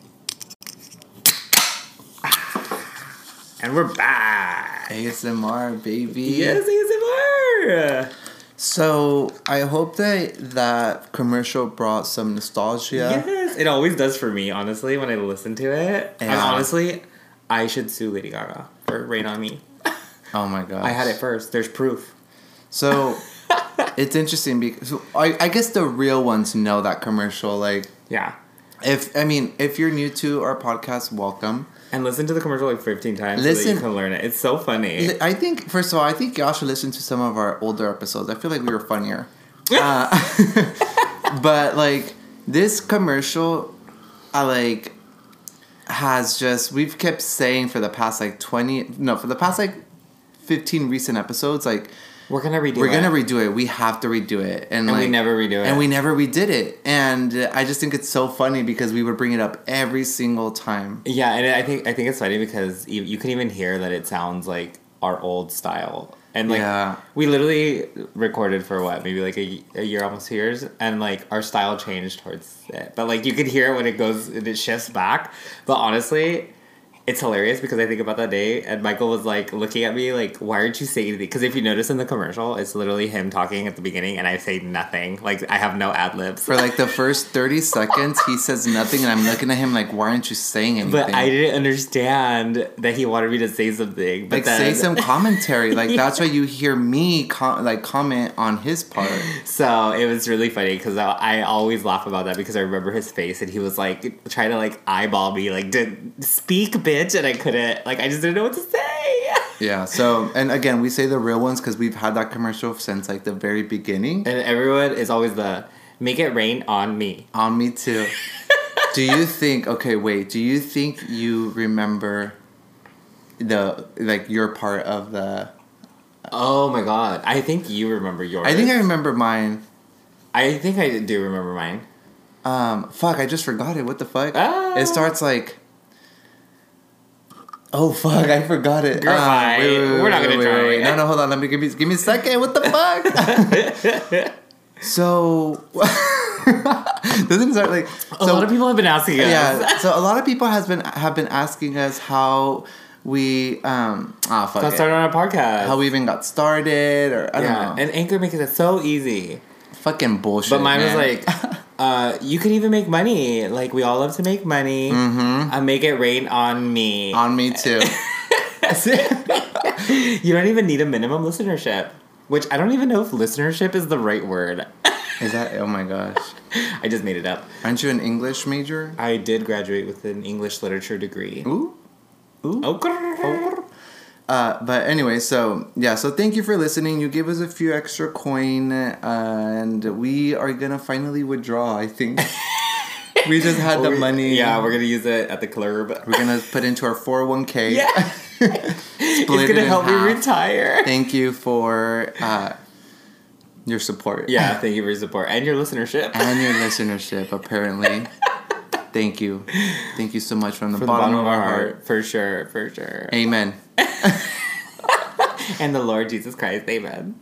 And we're back. A S M R, baby. Yes, A S M R. So I hope that that commercial brought some nostalgia. Yes, it always does for me, honestly, when I listen to it. And I honestly, I should sue Lady Gaga for Rain on Me. Oh my gosh. I had it first. There's proof. So it's interesting because I, I guess the real ones know that commercial. Like, yeah. If I mean, if you're new to our podcast, welcome. And listen to the commercial like fifteen times listen, so that you can learn it. It's so funny. I think, first of all, I think y'all should listen to some of our older episodes. I feel like we were funnier. uh, but, like, this commercial, I, like, has just, we've kept saying for the past, like, twenty, no, for the past, like, fifteen recent episodes, like, we're going to redo we're it. We're going to redo it. We have to redo it. And, and like, we never redo it. And we never redid it. And I just think it's so funny because we would bring it up every single time. Yeah, and I think I think it's funny because you, you can even hear that it sounds like our old style. And, like, yeah. we literally recorded for, what, maybe, like, a, a year, almost two years? And, like, our style changed towards it. But, like, you could hear it when it goes and it shifts back. But, honestly... it's hilarious because I think about that day and Michael was like looking at me like, why aren't you saying anything? Because if you notice in the commercial, it's literally him talking at the beginning and I say nothing. Like I have no ad libs. For like the first thirty seconds, he says nothing and I'm looking at him like, why aren't you saying anything? But I didn't understand that he wanted me to say something. But like then... say some commentary. Like yeah. That's why you hear me com- like comment on his part. So it was really funny because I, I always laugh about that because I remember his face and he was like trying to like eyeball me like, did speak bitch. And I couldn't, like, I just didn't know what to say. Yeah, so, and again, we say the real ones because we've had that commercial since, like, the very beginning. And everyone is always the, make it rain on me. On me, too. Do you think, okay, wait, do you think you remember the, like, your part of the... Oh, my God. I think you remember yours. I think I remember mine. I think I do remember mine. Um, fuck, I just forgot it. What the fuck? Ah. It starts, like... Oh, fuck, I forgot it. Girl, uh, wait, wait, wait, we're not going to try it. No, no, hold on. Let me give me, give me a second. What the fuck? So, doesn't start like... So, a lot of people have been asking us. Yeah, so a lot of people has been have been asking us how we... Um, oh, fuck got it. started on a podcast. How we even got started, or I yeah, don't know. And Anchor makes it so easy. Fucking bullshit, But mine man. was like... Uh, you could even make money. Like, we all love to make money. Mm-hmm. Uh, make it rain on me. On me, too. You don't even need a minimum listenership. Which, I don't even know if listenership is the right word. Is that? Oh, my gosh. I just made it up. Aren't you an English major? I did graduate with an English literature degree. Ooh. Ooh. Oh, grrr. Oh, grrr. Uh, but anyway, so, yeah, so thank you for listening. You give us a few extra coin, uh, and we are going to finally withdraw, I think. We just had the we, money. Yeah, we're going to use it at the club. We're going to put into our four oh one k. Yeah. It's going to help me retire. Thank you for uh, your support. Yeah, thank you for your support. And your listenership. And your listenership, apparently. Thank you. Thank you so much from the, from bottom, the bottom of our heart. heart. For sure, for sure. Amen. And the Lord Jesus Christ, amen.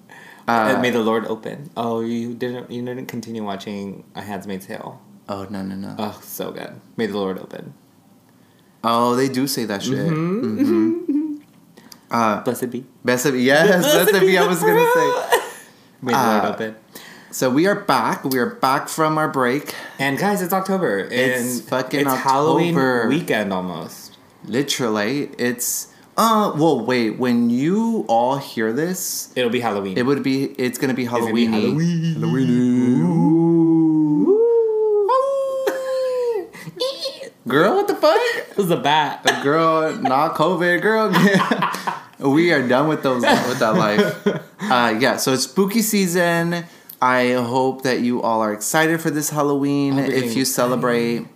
Uh, and may the Lord open. Oh, you didn't you didn't continue watching A Handmaid's Tale. Oh, no, no, no. Oh, so good. May the Lord open. Oh, they do say that shit. Mm-hmm. Mm-hmm. Uh, blessed be. Blessed be. Yes, blessed, blessed be. I was going to say. May the uh, Lord open. So we are back. We are back from our break. And guys, it's October. And it's fucking it's October. It's Halloween weekend almost. Literally. It's... Uh, well, wait. When you all hear this... It'll be Halloween. It would be... It's going to be Halloween. It's going to be Halloween. Halloween. Ooh. Ooh. Girl, what the fuck? It was a bat. A girl, not COVID. Girl, we are done with those with that life. Uh, yeah, so it's spooky season. I hope that you all are excited for this Halloween. If you celebrate,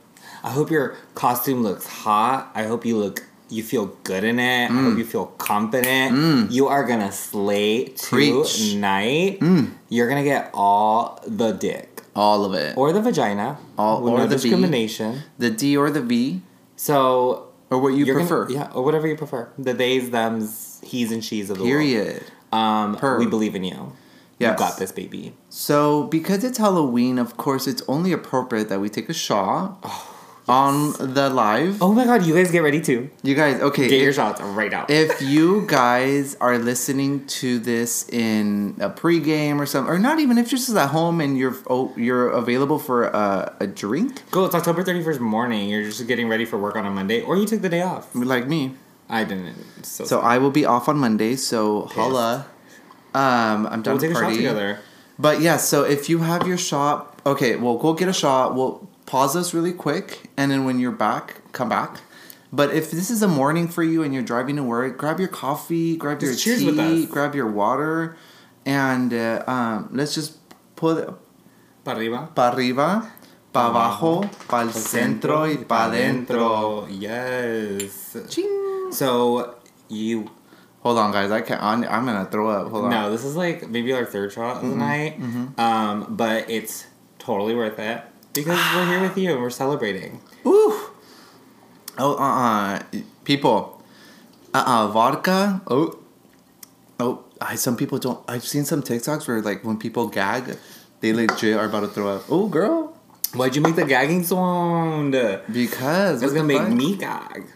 I hope your costume looks hot. I hope you look, you feel good in it. Mm. I hope you feel confident. Mm. You are gonna slay Preach. tonight. Mm. You're gonna get all the dick, all of it, or the vagina, all or no the discrimination, V. the D or the V. So, or what you prefer, gonna, yeah, or whatever you prefer. The they's, them's, he's and she's of the Period. world. Period. Um, Perm. We believe in you. Yes. You got this, baby. So, because it's Halloween, of course, it's only appropriate that we take a shot oh, yes. on the live. Oh, my God. You guys get ready, too. You guys, okay. Get if, your shots right now. If you guys are listening to this in a pregame or something, or not even if you're just at home and you're oh, you're available for a, a drink. Cool. It's October thirty-first morning. You're just getting ready for work on a Monday, or you took the day off. Like me. I didn't. So, so I will be off on Monday, so Pissed. holla. Um, I'm done. We'll take a shot together. But yeah, so if you have your shot, okay, well, go get a shot. We'll pause this really quick, and then when you're back, come back. But if this is a morning for you and you're driving to work, grab your coffee, grab just your tea, grab your water, and uh, um, let's just put pa arriba, pa arriba, pa abajo, pa el centro y pa dentro. Yes. Ching. So you. Hold on, guys. I can't. I'm, I'm gonna throw up. Hold on. No, this is like maybe our third shot of the mm-hmm. night, mm-hmm. Um, but it's totally worth it because we're here with you and we're celebrating. Ooh. Oh, uh, uh-uh. people. Uh, uh-uh, vodka. Oh, oh. I, some people don't. I've seen some TikToks where like when people gag, they legit are about to throw up. Oh, girl. Why'd you make the gagging sound? Because it's gonna make me gag.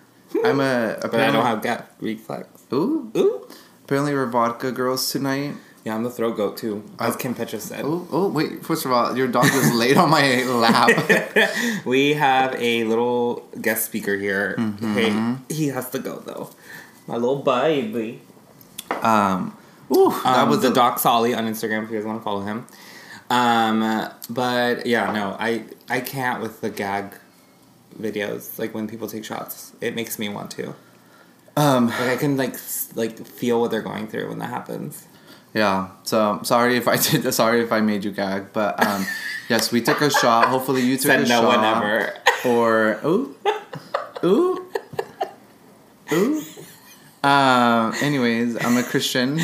I'm a... Apparently, I don't have gap reflex. Ooh. Ooh. Apparently we're vodka girls tonight. Yeah, I'm the throat goat, too. As Kim Petras said. Oh, oh, wait. First of all, your dog was laid on my lap. We have a little guest speaker here. Mm-hmm. Hey, he has to go, though. My little baby. Um, ooh, that um, was the a... Doc Solly on Instagram, if you guys want to follow him. Um, but, yeah, no. I, I can't with the gag videos. Like, when people take shots. It makes me want to. Um, like, I can, like, like feel what they're going through when that happens. Yeah, so sorry if I did. Sorry if I made you gag, but um, yes, we took a shot. Hopefully, you took Said a no shot. No one ever. Or ooh, ooh, ooh. Um. Anyways, I'm a Christian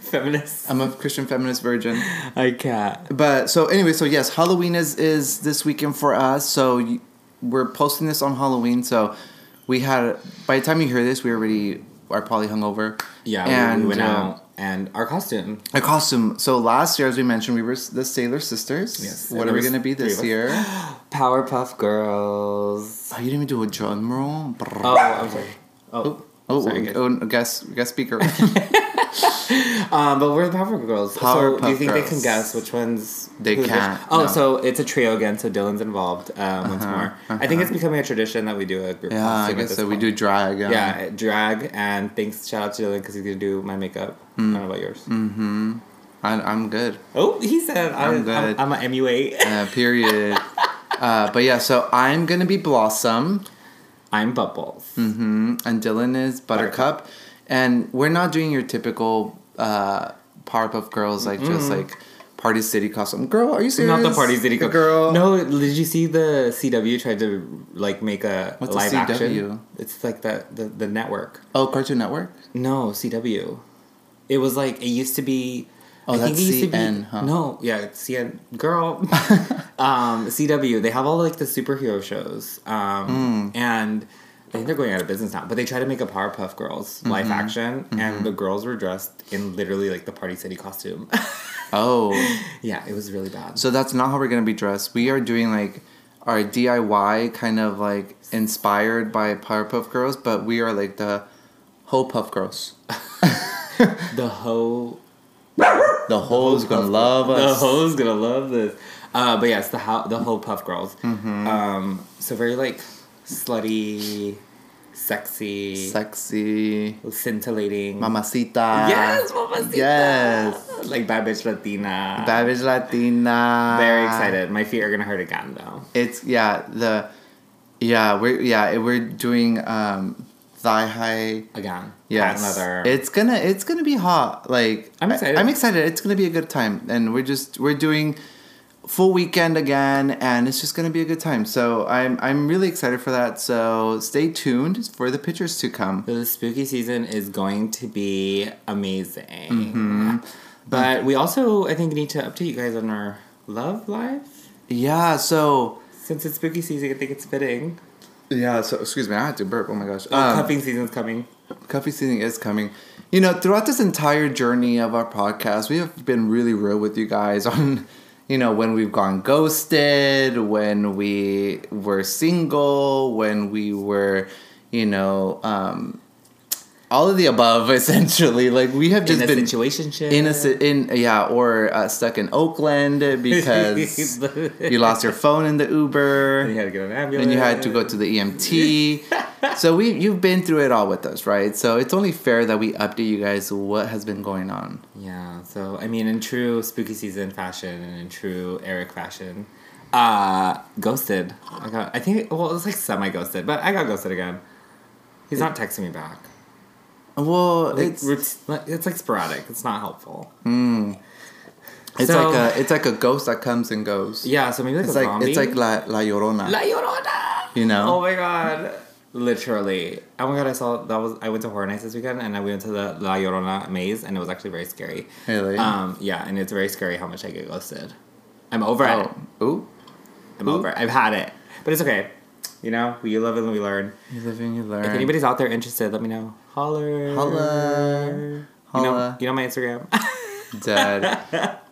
feminist. I'm a Christian feminist virgin. I can't. But so anyway, so yes, Halloween is is this weekend for us. So you, we're posting this on Halloween. So we had by the time you hear this, we already are probably hungover. Yeah, and we went uh, out. And our costume. Our costume. So last year, as we mentioned, we were the Sailor Sisters. Yes. What are we going to be this year? Powerpuff Girls. Oh, you didn't even do a drum roll? Oh, I'm sorry. Oh, oh, sorry, oh, oh guess, guess speaker. um, but we're the Powerpuff Girls. Powerpuff so do you think Girls. They can guess which ones? They can't. Oh, no. So it's a trio again, so Dylan's involved um, once uh-huh, more. Uh-huh. I think it's becoming a tradition that we do a group yeah, costume. Yeah, I guess so. Point. We do drag. Yeah. yeah, drag, and thanks, shout out to Dylan, because he's going to do my makeup. Mm. I don't know about yours. Mm-hmm. I, I'm good. Oh, he said I'm, I'm good. I'm, I'm an M U A. uh, period. uh, but yeah, so I'm going to be Blossom. I'm Bubbles. Mm-hmm. And Dylan is Buttercup. Buttercup. And we're not doing your typical uh, Powerpuff Girls, like, mm-hmm. just, like, Party City costume. Girl, are you serious? Not the Party City costume. Girl. No, did you see the C W tried to, like, make a What's live a C W? Action? It's, like, the, the, the network. Oh, Cartoon Network? No, C W. It was, like, it used to be... Oh, I that's C N, huh? No, yeah, it's C N. Girl. um, C W. They have all, like, the superhero shows. Um, mm. And... I think they're going out of business now, but they tried to make a Powerpuff Girls mm-hmm. live action, mm-hmm. and the girls were dressed in literally like the Party City costume. Oh. Yeah, it was really bad. So that's not how we're going to be dressed. We are doing like our D I Y kind of like inspired by Powerpuff Girls, but we are like the Ho Puff Girls. The Ho. The Ho's going to love us. The Ho's going to love this. Uh, but yes, the ho- the Ho Puff Girls. Mm-hmm. Um, so very like... Slutty, sexy, sexy, scintillating, mamacita. Yes, mamacita. Yes, like bad bitch Latina. Bad bitch Latina. Very excited. My feet are gonna hurt again though. It's yeah the, yeah we're yeah we're doing um thigh high again. Yes, it's gonna it's gonna be hot. Like I'm excited. I, I'm excited. It's gonna be a good time, and we're just we're doing. Full weekend again, and it's just going to be a good time. So I'm I'm really excited for that. So stay tuned for the pictures to come. The spooky season is going to be amazing. Mm-hmm. But mm-hmm. we also, I think, need to update you guys on our love life. Yeah, so... Since it's spooky season, I think it's fitting. Yeah, so... Excuse me, I had to burp. Oh, my gosh. Oh, um, cuffing season's coming. Cuffing season is coming. You know, throughout this entire journey of our podcast, we have been really real with you guys on... You know, when we've gone ghosted, when we were single, when we were, you know, um, all of the above, essentially. Like, we have just in been... In a situationship. In a, in, yeah, or uh, stuck in Oakland because you lost your phone in the Uber. And you had to get an ambulance. And you had to go to the E M T. So we you've been through it all with us, right? So it's only fair that we update you guys what has been going on. Yeah, so, I mean, in true spooky season fashion and in true Eric fashion, uh, ghosted. I got, I think, well, it was like semi-ghosted, but I got ghosted again. He's not texting me back. Well, like, it's it's like sporadic. It's not helpful. Mm. It's so, like a it's like a ghost that comes and goes. Yeah, so maybe like it's a like zombie. It's like La La Llorona. La Llorona. You know. Oh my god. Literally. Oh my god. I saw that was I went to Horror Nights this weekend and I went to the La Llorona maze and it was actually very scary. Really? Um. Yeah, and it's very scary how much I get ghosted. I'm over oh. it. Ooh. I'm Ooh. over it. I've had it, but it's okay. You know, we live and we learn. You live and you learn. If anybody's out there interested, let me know. Holler. Holler. Holler. You know, you know my Instagram. Dead.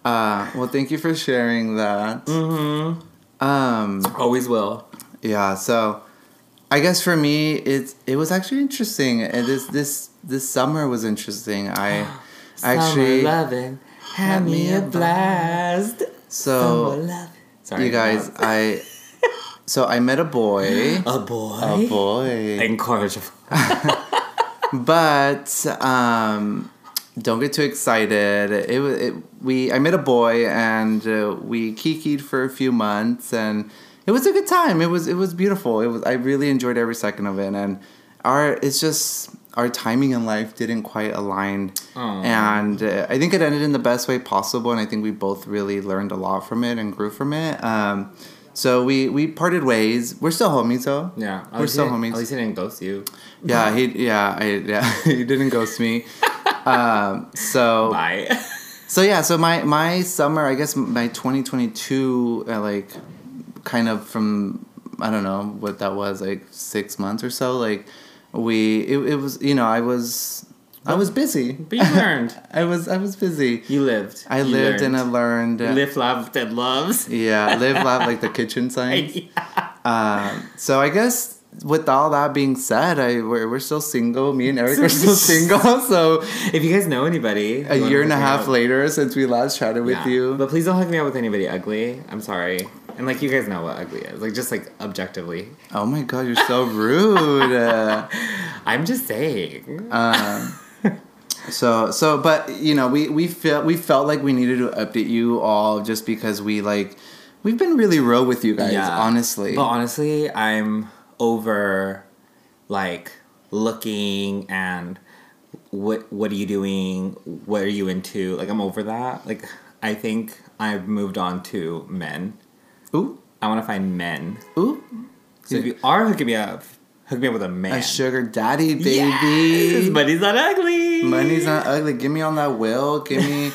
Uh, well, thank you for sharing that. Mm-hmm. Um, Always will. Yeah, so I guess for me, it it was actually interesting. This this this summer was interesting. I summer actually loving had me a blast. So Sorry, you guys, no. I so I met a boy, a boy, a boy. Incorrigible. But um, don't get too excited. It was it, we. I met a boy and uh, we kikied for a few months and. It was a good time. It was it was beautiful. It was I really enjoyed every second of it. And our it's just our timing in life didn't quite align. Aww. And uh, I think it ended in the best way possible. And I think we both really learned a lot from it and grew from it. Um, so we, we parted ways. We're still homies though. Yeah, we're still homies. At least he didn't ghost you. Yeah, he yeah I, yeah he didn't ghost me. um, so bye. So yeah, so my my summer, I guess my twenty twenty-two uh, like. Kind of from, I don't know what that was, like six months or so. Like we, it, it was, you know, I was, but, I was busy. But you learned. I was, I was busy. You lived. I you lived learned. and I learned. Live, laughed, and loves. Yeah, live, laugh, like the kitchen sign. Yeah. Um, so I guess with all that being said, I we're, we're still single. Me and Eric are still single. So if you guys know anybody, a year and a half out. later since we last chatted yeah. with you, but please don't hook me up with anybody ugly. I'm sorry. And, like, you guys know what ugly is. Like, just, like, objectively. Oh, my God. You're so rude. Uh, I'm just saying. Um, so, so, but, you know, we, we, feel, we felt like we needed to update you all just because we, like, we've been really real with you guys, yeah. honestly. But, honestly, I'm over, like, looking and what, what are you doing? What are you into? Like, I'm over that. Like, I think I've moved on to men. Ooh. I want to find men. Ooh. So if you are hooking me up, hook me up with a man. A sugar daddy, baby. Yes! Money's not ugly. Money's not ugly. Give me on that will. Give me...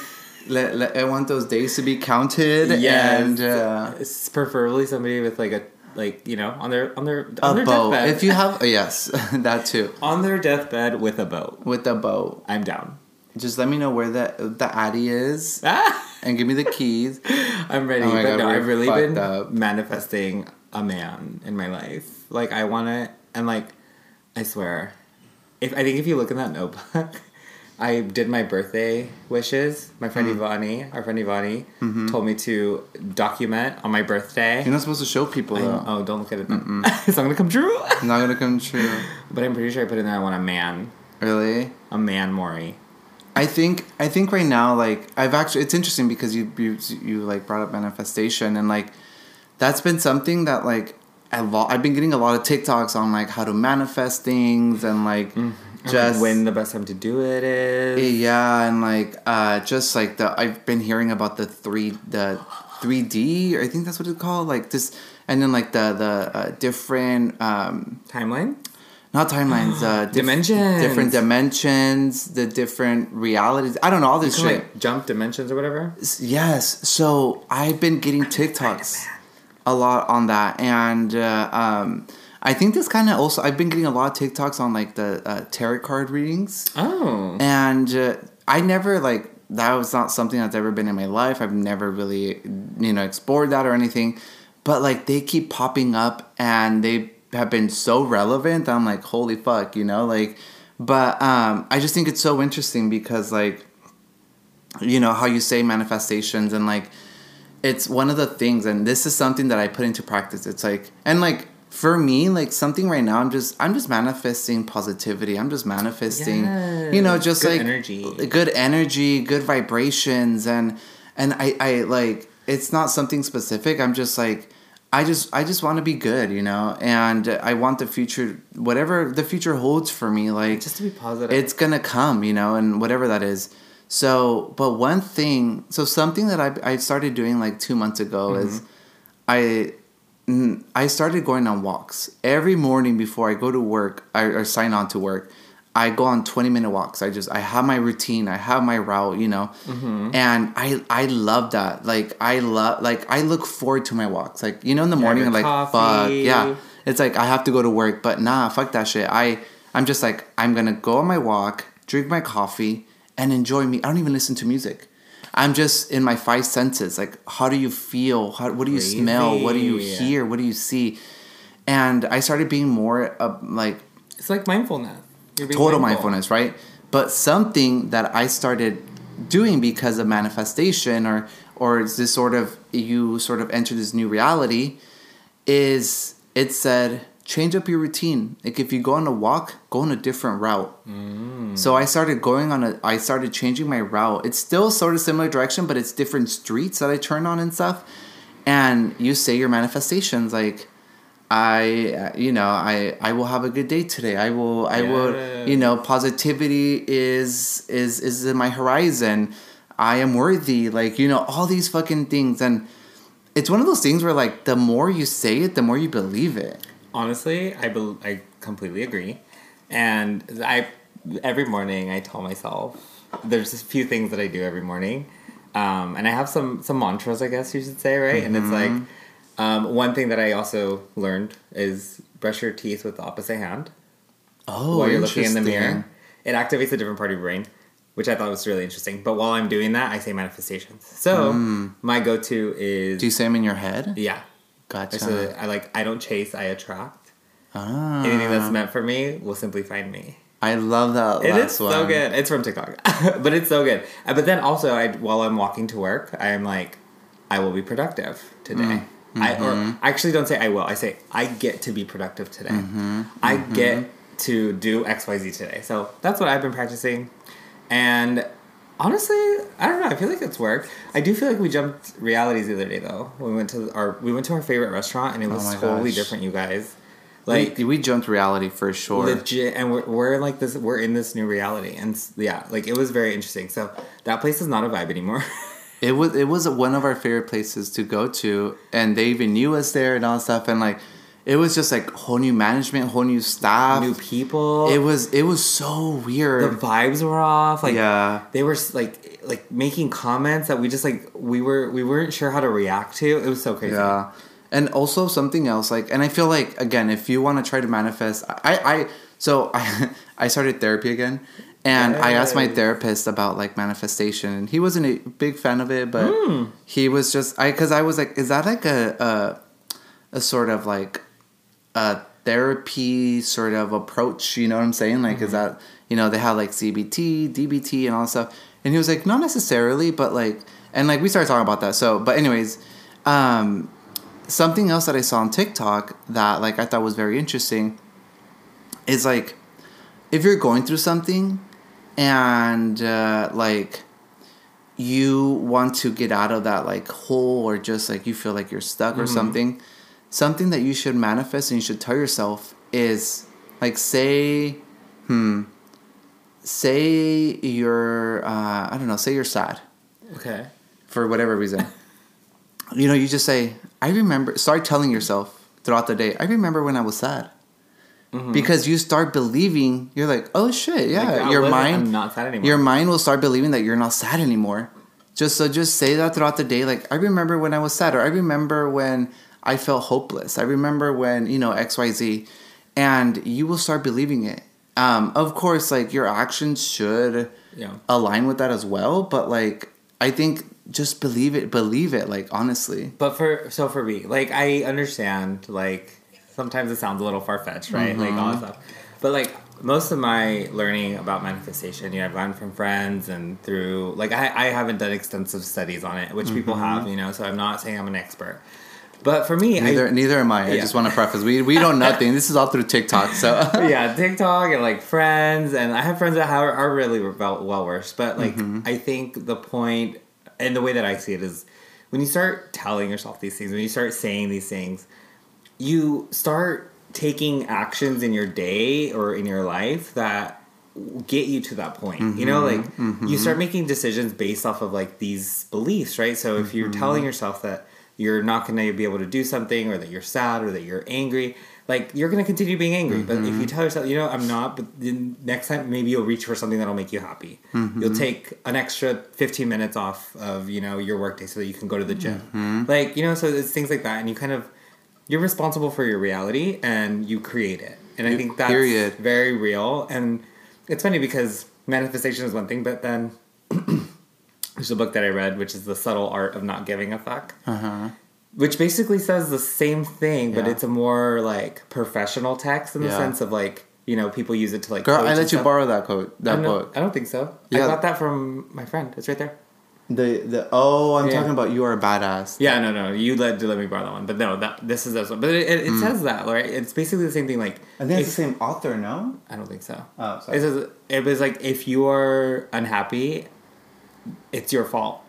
let, let, I want those days to be counted. Yes. And, uh, it's preferably somebody with like a... Like, you know, on their... On their, on their boat. Deathbed. If you have... Yes. That too. On their deathbed with a boat. With a boat. I'm down. Just let me know where the, the Addy is. Ah! And give me the keys. I'm ready. Oh but God, no, I've really been up. manifesting a man in my life. Like, I want to... And, like, I swear. if I think if you look in that notebook, I did my birthday wishes. My friend mm. Ivani, our friend Ivani, mm-hmm. told me to document on my birthday. You're not supposed to show people, though. I, oh, don't look at it. It's not going to come true. It's not going to come true. But I'm pretty sure I put in there I want a man. Really? A man, Maury. I think I think right now, like, I've actually... It's interesting because you, you, you like, brought up manifestation. And, like, that's been something that, like, a lot, I've been getting a lot of TikToks on, like, how to manifest things and, like, mm. just... Okay, when the best time to do it is. Yeah, and, like, uh, just, like, the I've been hearing about the three... The three D, or I think that's what it's called. Like, this... And then, like, the, the uh, different... Um, Timeline? Not timelines, uh, diff- dimensions, different dimensions, the different realities. I don't know all this you can, shit. Like, jump dimensions or whatever. Yes. So I've been getting TikToks a lot on that, and uh, um, I think this kind of also I've been getting a lot of TikToks on like the uh, tarot card readings. Oh. And uh, I never like that was not something that's ever been in my life. I've never really you know explored that or anything, but like they keep popping up and they. have been so relevant. I'm like, holy fuck, you know, like, but um, I just think it's so interesting because, like, you know, how you say manifestations and, like, it's one of the things, and this is something that I put into practice. It's like, and, like, for me, like, something right now, I'm just, I'm just manifesting positivity. I'm just manifesting, yes. you know, just, good like, energy. good energy, good vibrations, and, and I, I, like, it's not something specific. I'm just, like, I just I just want to be good, you know, and I want the future, whatever the future holds for me, like just to be positive. It's gonna come, you know, and whatever that is. So, but one thing, so something that I I started doing like two months ago mm-hmm. is I I started going on walks every morning before I go to work I, or sign on to work. I go on twenty minute walks. I just I have my routine. I have my route, you know. Mm-hmm. And I I love that. Like I love like I look forward to my walks. Like you know in the morning I'm like coffee. fuck yeah. It's like I have to go to work, but nah, fuck that shit. I I'm just like I'm going to go on my walk, drink my coffee and enjoy me. I don't even listen to music. I'm just in my five senses. Like how do you feel? How, what do you Crazy. smell? What do you hear? What do you see? And I started being more uh, like... It's like mindfulness. You're being total mindful. mindfulness, right? But something that I started doing because of manifestation or or this sort of, you sort of enter this new reality, is it said, change up your routine. Like if you go on a walk, go on a different route. Mm. So I started going on a, I started changing my route. It's still sort of similar direction, but it's different streets that I turn on and stuff. And you say your manifestations, like, I, you know, I, I will have a good day today. I will, I yeah. will, you know, positivity is, is, is in my horizon. I am worthy. Like, you know, all these fucking things. And it's one of those things where, like, the more you say it, the more you believe it. Honestly, I, be- I completely agree. And I, every morning I tell myself, there's a few things that I do every morning. Um, and I have some, some mantras, I guess you should say, right? Mm-hmm. And it's like, Um, one thing that I also learned is brush your teeth with the opposite hand. Oh, while you're looking in the mirror. It activates a different part of your brain, which I thought was really interesting. But while I'm doing that, I say manifestations. So mm. my go-to is... Do you say them in your head? Yeah. Gotcha. So I like, I don't chase, I attract. Ah. Anything that's meant for me will simply find me. I love that it last one. It is so good. It's from TikTok. But it's so good. But then also, I, while I'm walking to work, I'm like, I will be productive today. Mm. Mm-hmm. I, or I actually don't say I will. I say I get to be productive today. Mm-hmm. I mm-hmm. get to do X Y Z today. So that's what I've been practicing. And honestly, I don't know. I feel like it's worked. I do feel like we jumped realities the other day, though. We went to our we went to our favorite restaurant, and it was oh totally gosh. different, you guys. Like we, we jumped reality for sure. Legit, and we're, we're like this. We're in this new reality, and yeah, like it was very interesting. So that place is not a vibe anymore. It was it was one of our favorite places to go to, and they even knew us there and all that stuff, and like it was just like whole new management, whole new staff, new people. It was it was so weird. The vibes were off. Like yeah. they were like like making comments that we just like we were we weren't sure how to react to. It was so crazy. Yeah. And also something else, like, and I feel like again, if you want to try to manifest, I I so I I started therapy again. And yes. I asked my therapist about, like, manifestation. And he wasn't a big fan of it, but mm. he was just... I Because I was like, is that, like, a, a a sort of, like, a therapy sort of approach? You know what I'm saying? Like, mm-hmm. is that... You know, they have, like, C B T, D B T, and all that stuff. And he was like, not necessarily, but, like... And, like, we started talking about that. So, but anyways, um, something else that I saw on TikTok that, like, I thought was very interesting is, like, if you're going through something... And, uh, like, you want to get out of that, like, hole or just, like, you feel like you're stuck mm-hmm. or something. Something that you should manifest and you should tell yourself is, like, say, hmm, say you're, uh, I don't know, say you're sad. Okay. For whatever reason. You know, you just say, I remember, start telling yourself throughout the day, I remember when I was sad. Mm-hmm. Because you start believing, you're like, oh shit, yeah. Like, your mind, I'm not sad anymore. Your mind will start believing that you're not sad anymore. Just so, just say that throughout the day. Like, I remember when I was sad, or I remember when I felt hopeless. I remember when, you know, X, Y, Z, and you will start believing it. Um, of course, like your actions should yeah. align with that as well. But like, I think just believe it, believe it. Like honestly. But for so for me, like I understand, like. Sometimes it sounds a little far-fetched, right? Mm-hmm. Like, all that stuff. But, like, most of my learning about manifestation, you know, I've gotten from friends and through... Like, I, I haven't done extensive studies on it, which mm-hmm. people have, you know, so I'm not saying I'm an expert. But for me... Neither I, neither am I. Yeah. I just want to preface. We we know nothing. This is all through TikTok, so... yeah, TikTok and, like, friends. And I have friends that are, are really well-versed. But, like, mm-hmm. I think the point... And the way that I see it is when you start telling yourself these things, when you start saying these things... You start taking actions in your day or in your life that get you to that point. Mm-hmm. You know, like mm-hmm. you start making decisions based off of like these beliefs, right? So if mm-hmm. you're telling yourself that you're not going to be able to do something or that you're sad or that you're angry, like you're going to continue being angry. Mm-hmm. But if you tell yourself, you know, I'm not, but the next time maybe you'll reach for something that'll make you happy. Mm-hmm. You'll take an extra fifteen minutes off of, you know, your workday so that you can go to the gym. Mm-hmm. Like, you know, so it's things like that. And you kind of, you're responsible for your reality, and you create it. And I think that's Period. very real. And it's funny because manifestation is one thing, but then there's a book that I read, which is The Subtle Art of Not Giving a Fuck. Uh-huh. Which basically says the same thing, yeah. but it's a more, like, professional text in the yeah. sense of, like, you know, people use it to, like, girl, I let you stuff. borrow that quote, that book. I don't think so. Yeah. I got that from my friend. It's right there. The, the oh, I'm yeah. talking about You Are a Badass. Yeah, no, no. You let, let me borrow that one. But no, that this is this one. But it, it, it mm. says that, right? It's basically the same thing, like... I think it's if, the same author, no? I don't think so. Oh, sorry. It says, it was, like, if you are unhappy, it's your fault.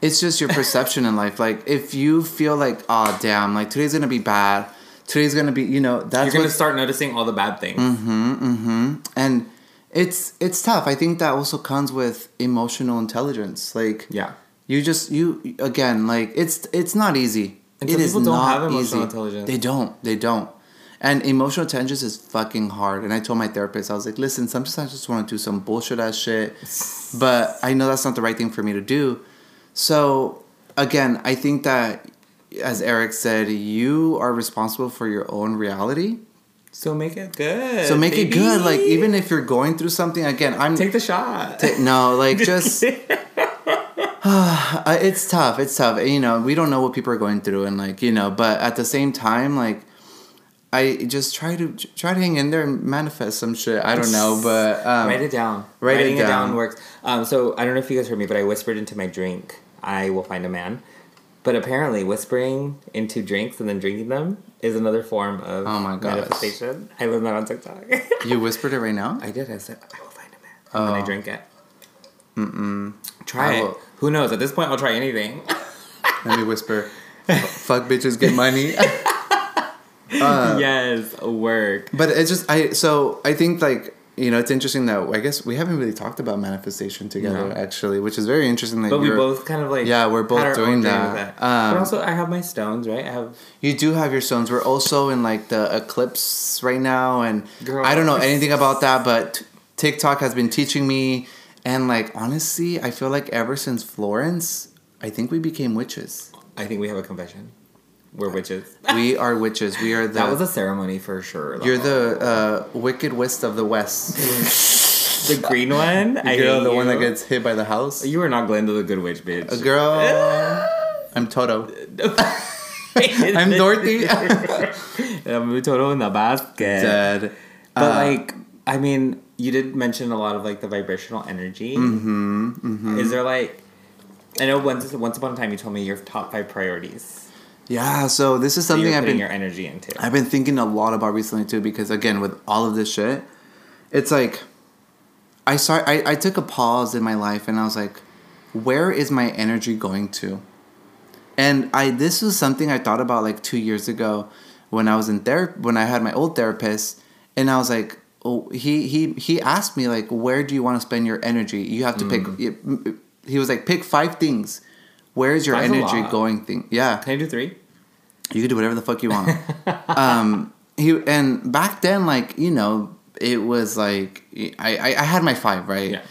It's just your perception in life. Like, if you feel like, oh, damn, like, today's going to be bad. Today's going to be, you know, that's You're going to start noticing all the bad things. Mm-hmm, mm-hmm. And it's it's tough. I think that also comes with emotional intelligence. Like, yeah. you just, you, again, like, it's it's not easy. And it is not easy. People don't have emotional intelligence. They don't. They don't. And emotional intelligence is fucking hard. And I told my therapist, I was like, listen, sometimes I just want to do some bullshit-ass shit. But I know that's not the right thing for me to do. So, again, I think that, as Eric said, you are responsible for your own reality. So make it good. So make baby. it good. Like, even if you're going through something, again, I'm... Take the shot. T- no, like, just... uh, it's tough. It's tough. You know, we don't know what people are going through. And, like, you know, but at the same time, like, I just try to try to hang in there and manifest some shit. I don't know, but... Um, write it down. Write Writing it down. it down works. Um, so, I don't know if you guys heard me, but I whispered into my drink. I will find a man. But apparently whispering into drinks and then drinking them is another form of oh my manifestation. I learned that on TikTok. You whispered it right now? I did. I said, I will find a man. Oh. And then I drink it. Mm-mm. Try I it. Will. Who knows? At this point, I'll try anything. Let me whisper. Fuck bitches, get money. uh, yes, work. But it's just, I. so I think like, you know, it's interesting that I guess we haven't really talked about manifestation together, no. actually, which is very interesting. That but we both kind of like yeah, we're both doing that. that. Um, but also, I have my stones, right? I have you do have your stones. We're also in like the eclipse right now, and girl, I don't know anything about that, but t- TikTok has been teaching me, and like honestly, I feel like ever since Florence, I think we became witches. I think we have a confession. We're witches. We are witches. We are the... That was a ceremony for sure. You're the uh, Wicked Witch of the West. The green one? I You're the you. one that gets hit by the house? You are not Glinda the Good Witch, bitch. A girl. I'm Toto. I'm Dorothy. I'm Toto in the basket. Dead. But uh, like, I mean, you did mention a lot of like the vibrational energy. Mm-hmm. mm-hmm. Is there like... I know once, once upon a time you told me your top five priorities. Yeah, so this is something so I've been your energy into. I've been thinking a lot about recently too, because again, with all of this shit, it's like I saw I, I took a pause in my life and I was like, where is my energy going to? And I this was something I thought about like two years ago when I was in therapy, when I had my old therapist, and I was like, oh, he he he asked me like, where do you want to spend your energy? You have to mm. pick. He was like, pick five things. Where is your That's energy going thing? Yeah. Can I do three? You can do whatever the fuck you want. um, he And back then, like, you know, it was like, I, I, I had my five, right? Yeah.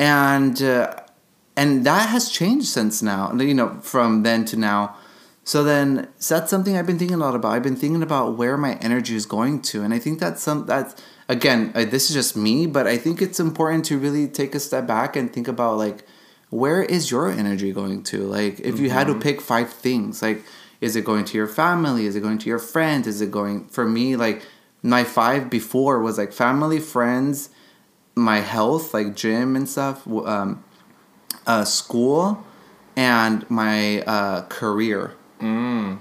And, uh, and that has changed since now, you know, from then to now. So then, so that's something I've been thinking a lot about. I've been thinking about where my energy is going to. And I think that's some, that's, again, uh, this is just me, but I think it's important to really take a step back and think about, like, where is your energy going to? Like, if you mm-hmm. had to pick five things, like, is it going to your family? Is it going to your friends? Is it going... For me, like, my five before was, like, family, friends, my health, like, gym and stuff, um, uh, school, and my uh, career. Mm.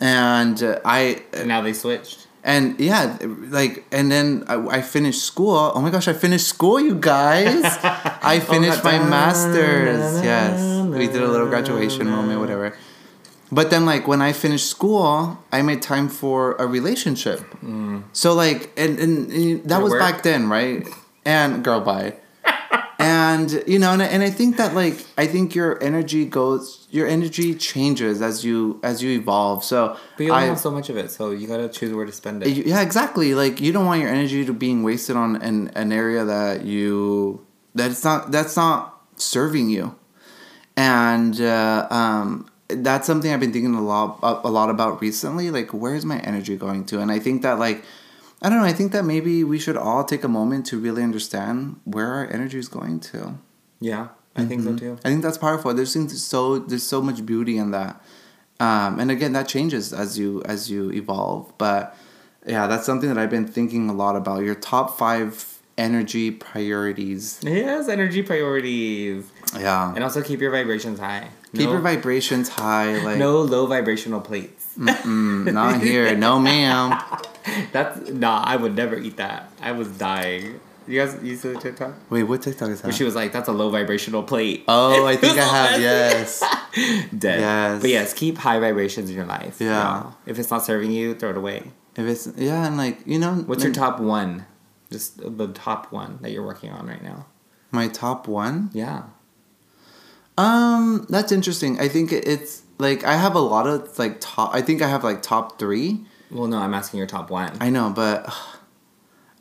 And uh, I... And now they switched. And, yeah, like, and then I, I finished school. Oh, my gosh, I finished school, you guys. I finished oh my, my master's. Yes. We did a little graduation moment, whatever. But then, like, when I finished school, I made time for a relationship. Mm. So, like, and, and, and that was work? back then, right? And, girl, bye. And, you know, and, and I think that, like, I think your energy goes... Your energy changes as you as you evolve. So but you don't I, have so much of it, so you gotta choose where to spend it. Yeah, exactly. Like you don't want your energy to being wasted on an, an area that you that's not that's not serving you. And uh, um, that's something I've been thinking a lot a lot about recently. Like, where is my energy going to? And I think that like I don't know. I think that maybe we should all take a moment to really understand where our energy is going to. Yeah. I think mm-hmm. so too. I think that's powerful. There's things so there's so much beauty in that. Um, and again, that changes as you as you evolve. But yeah, that's something that I've been thinking a lot about. Your top five energy priorities. Yes, energy priorities. Yeah. And also keep your vibrations high. Keep no, your vibrations high. Like no low vibrational plates. Mm-mm, not here. No, ma'am. That's nah. I would never eat that. I was dying. You guys, you see the TikTok? Wait, what TikTok is that? Where she was like, that's a low vibrational plate. Oh, I think I have, yes. Dead. Yes. But yes, keep high vibrations in your life. Yeah. You know? If it's not serving you, throw it away. If it's, yeah, and like, you know. What's like, your top one? Just the top one that you're working on right now. My top one? Yeah. Um, that's interesting. I think it's, like, I have a lot of, like, top, I think I have, like, top three. Well, no, I'm asking your top one. I know, but...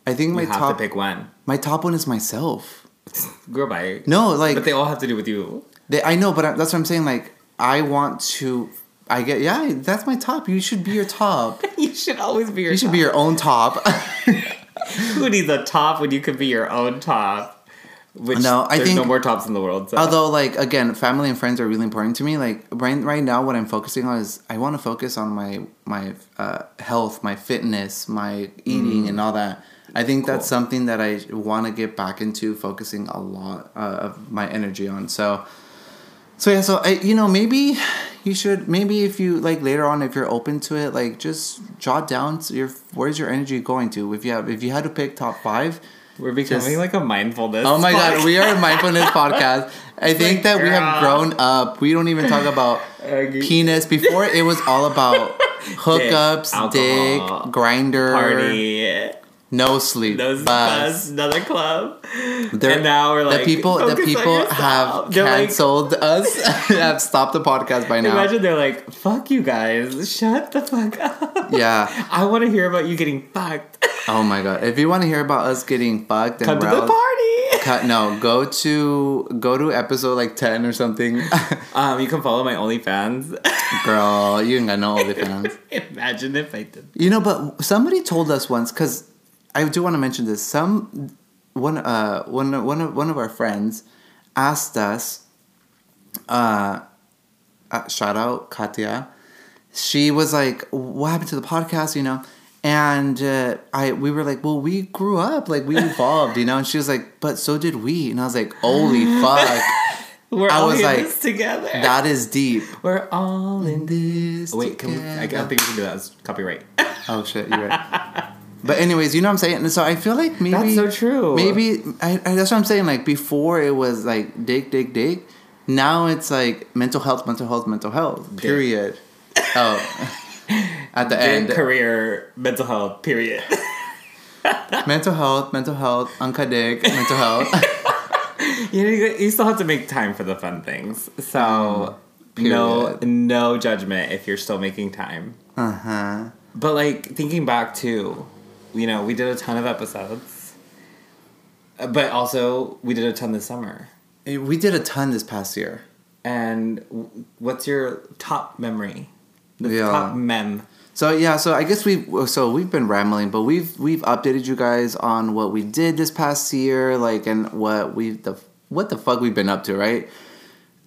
I think my you have top to pick one. My top one is myself. Girl, bye. No, like, but they all have to do with you. They, I know, but I, that's what I'm saying. Like, I want to. I get yeah. That's my top. You should be your top. You should always be your. You top. Should be your own top. Who needs a top when you could be your own top? Which no, I there's think, no more tops in the world. So. Although, like again, family and friends are really important to me. Like right, right now, what I'm focusing on is I want to focus on my my uh, health, my fitness, my eating, mm. and all that. I think cool. that's something that I want to get back into focusing a lot uh, of my energy on. So, so yeah, so I, you know, maybe you should, maybe if you like later on, if you're open to it, like just jot down your, where's your energy going to? If you have, if you had to pick top five, we're becoming just, like a mindfulness. Oh my podcast. God. We are a mindfulness podcast. I think like, that girl. We have grown up. We don't even talk about penis. Before it was all about hookups, dick, alcohol, dick grinder, party. No sleep. Those bus, another club. They're, and now we're like, the people, the people have they're canceled like, us. Have stopped the podcast by now. Imagine they're like, fuck you guys. Shut the fuck up. Yeah. I want to hear about you getting fucked. Oh my God. If you want to hear about us getting fucked. And come to the party. Cut, no, go to, go to episode like ten or something. um, You can follow my OnlyFans. Girl, you ain't got no OnlyFans. Imagine if I did. You know, but somebody told us once, because I do want to mention this. Some one uh one one of one of our friends asked us. Uh, uh, shout out Katya. She was like, "What happened to the podcast?" You know, and uh, I we were like, "Well, we grew up, like we evolved," you know. And she was like, "But so did we," and I was like, "Holy fuck!" We're I all was in like, this together. That is deep. We're all in this. Oh, wait, can we, I don't think we can do that. It's copyright. Oh shit, you're right. But anyways, you know what I'm saying? And so I feel like maybe... That's so true. Maybe... I, I, that's what I'm saying. Like, before it was like, dick, dick, dick. Now it's like, mental health, mental health, mental health. Period. Dick. Oh. At the dick, end. Career, mental health, period. Mental health, mental health, unca dick, mental health. you, you still have to make time for the fun things. So, mm, no, no judgment if you're still making time. Uh-huh. But, like, thinking back to... You know, we did a ton of episodes, but also we did a ton this summer. We did a ton this past year. And what's your top memory? The yeah. top mem. So yeah, so I guess we so we've been rambling, but we've we've updated you guys on what we did this past year, like and what we the what the fuck we've been up to, right?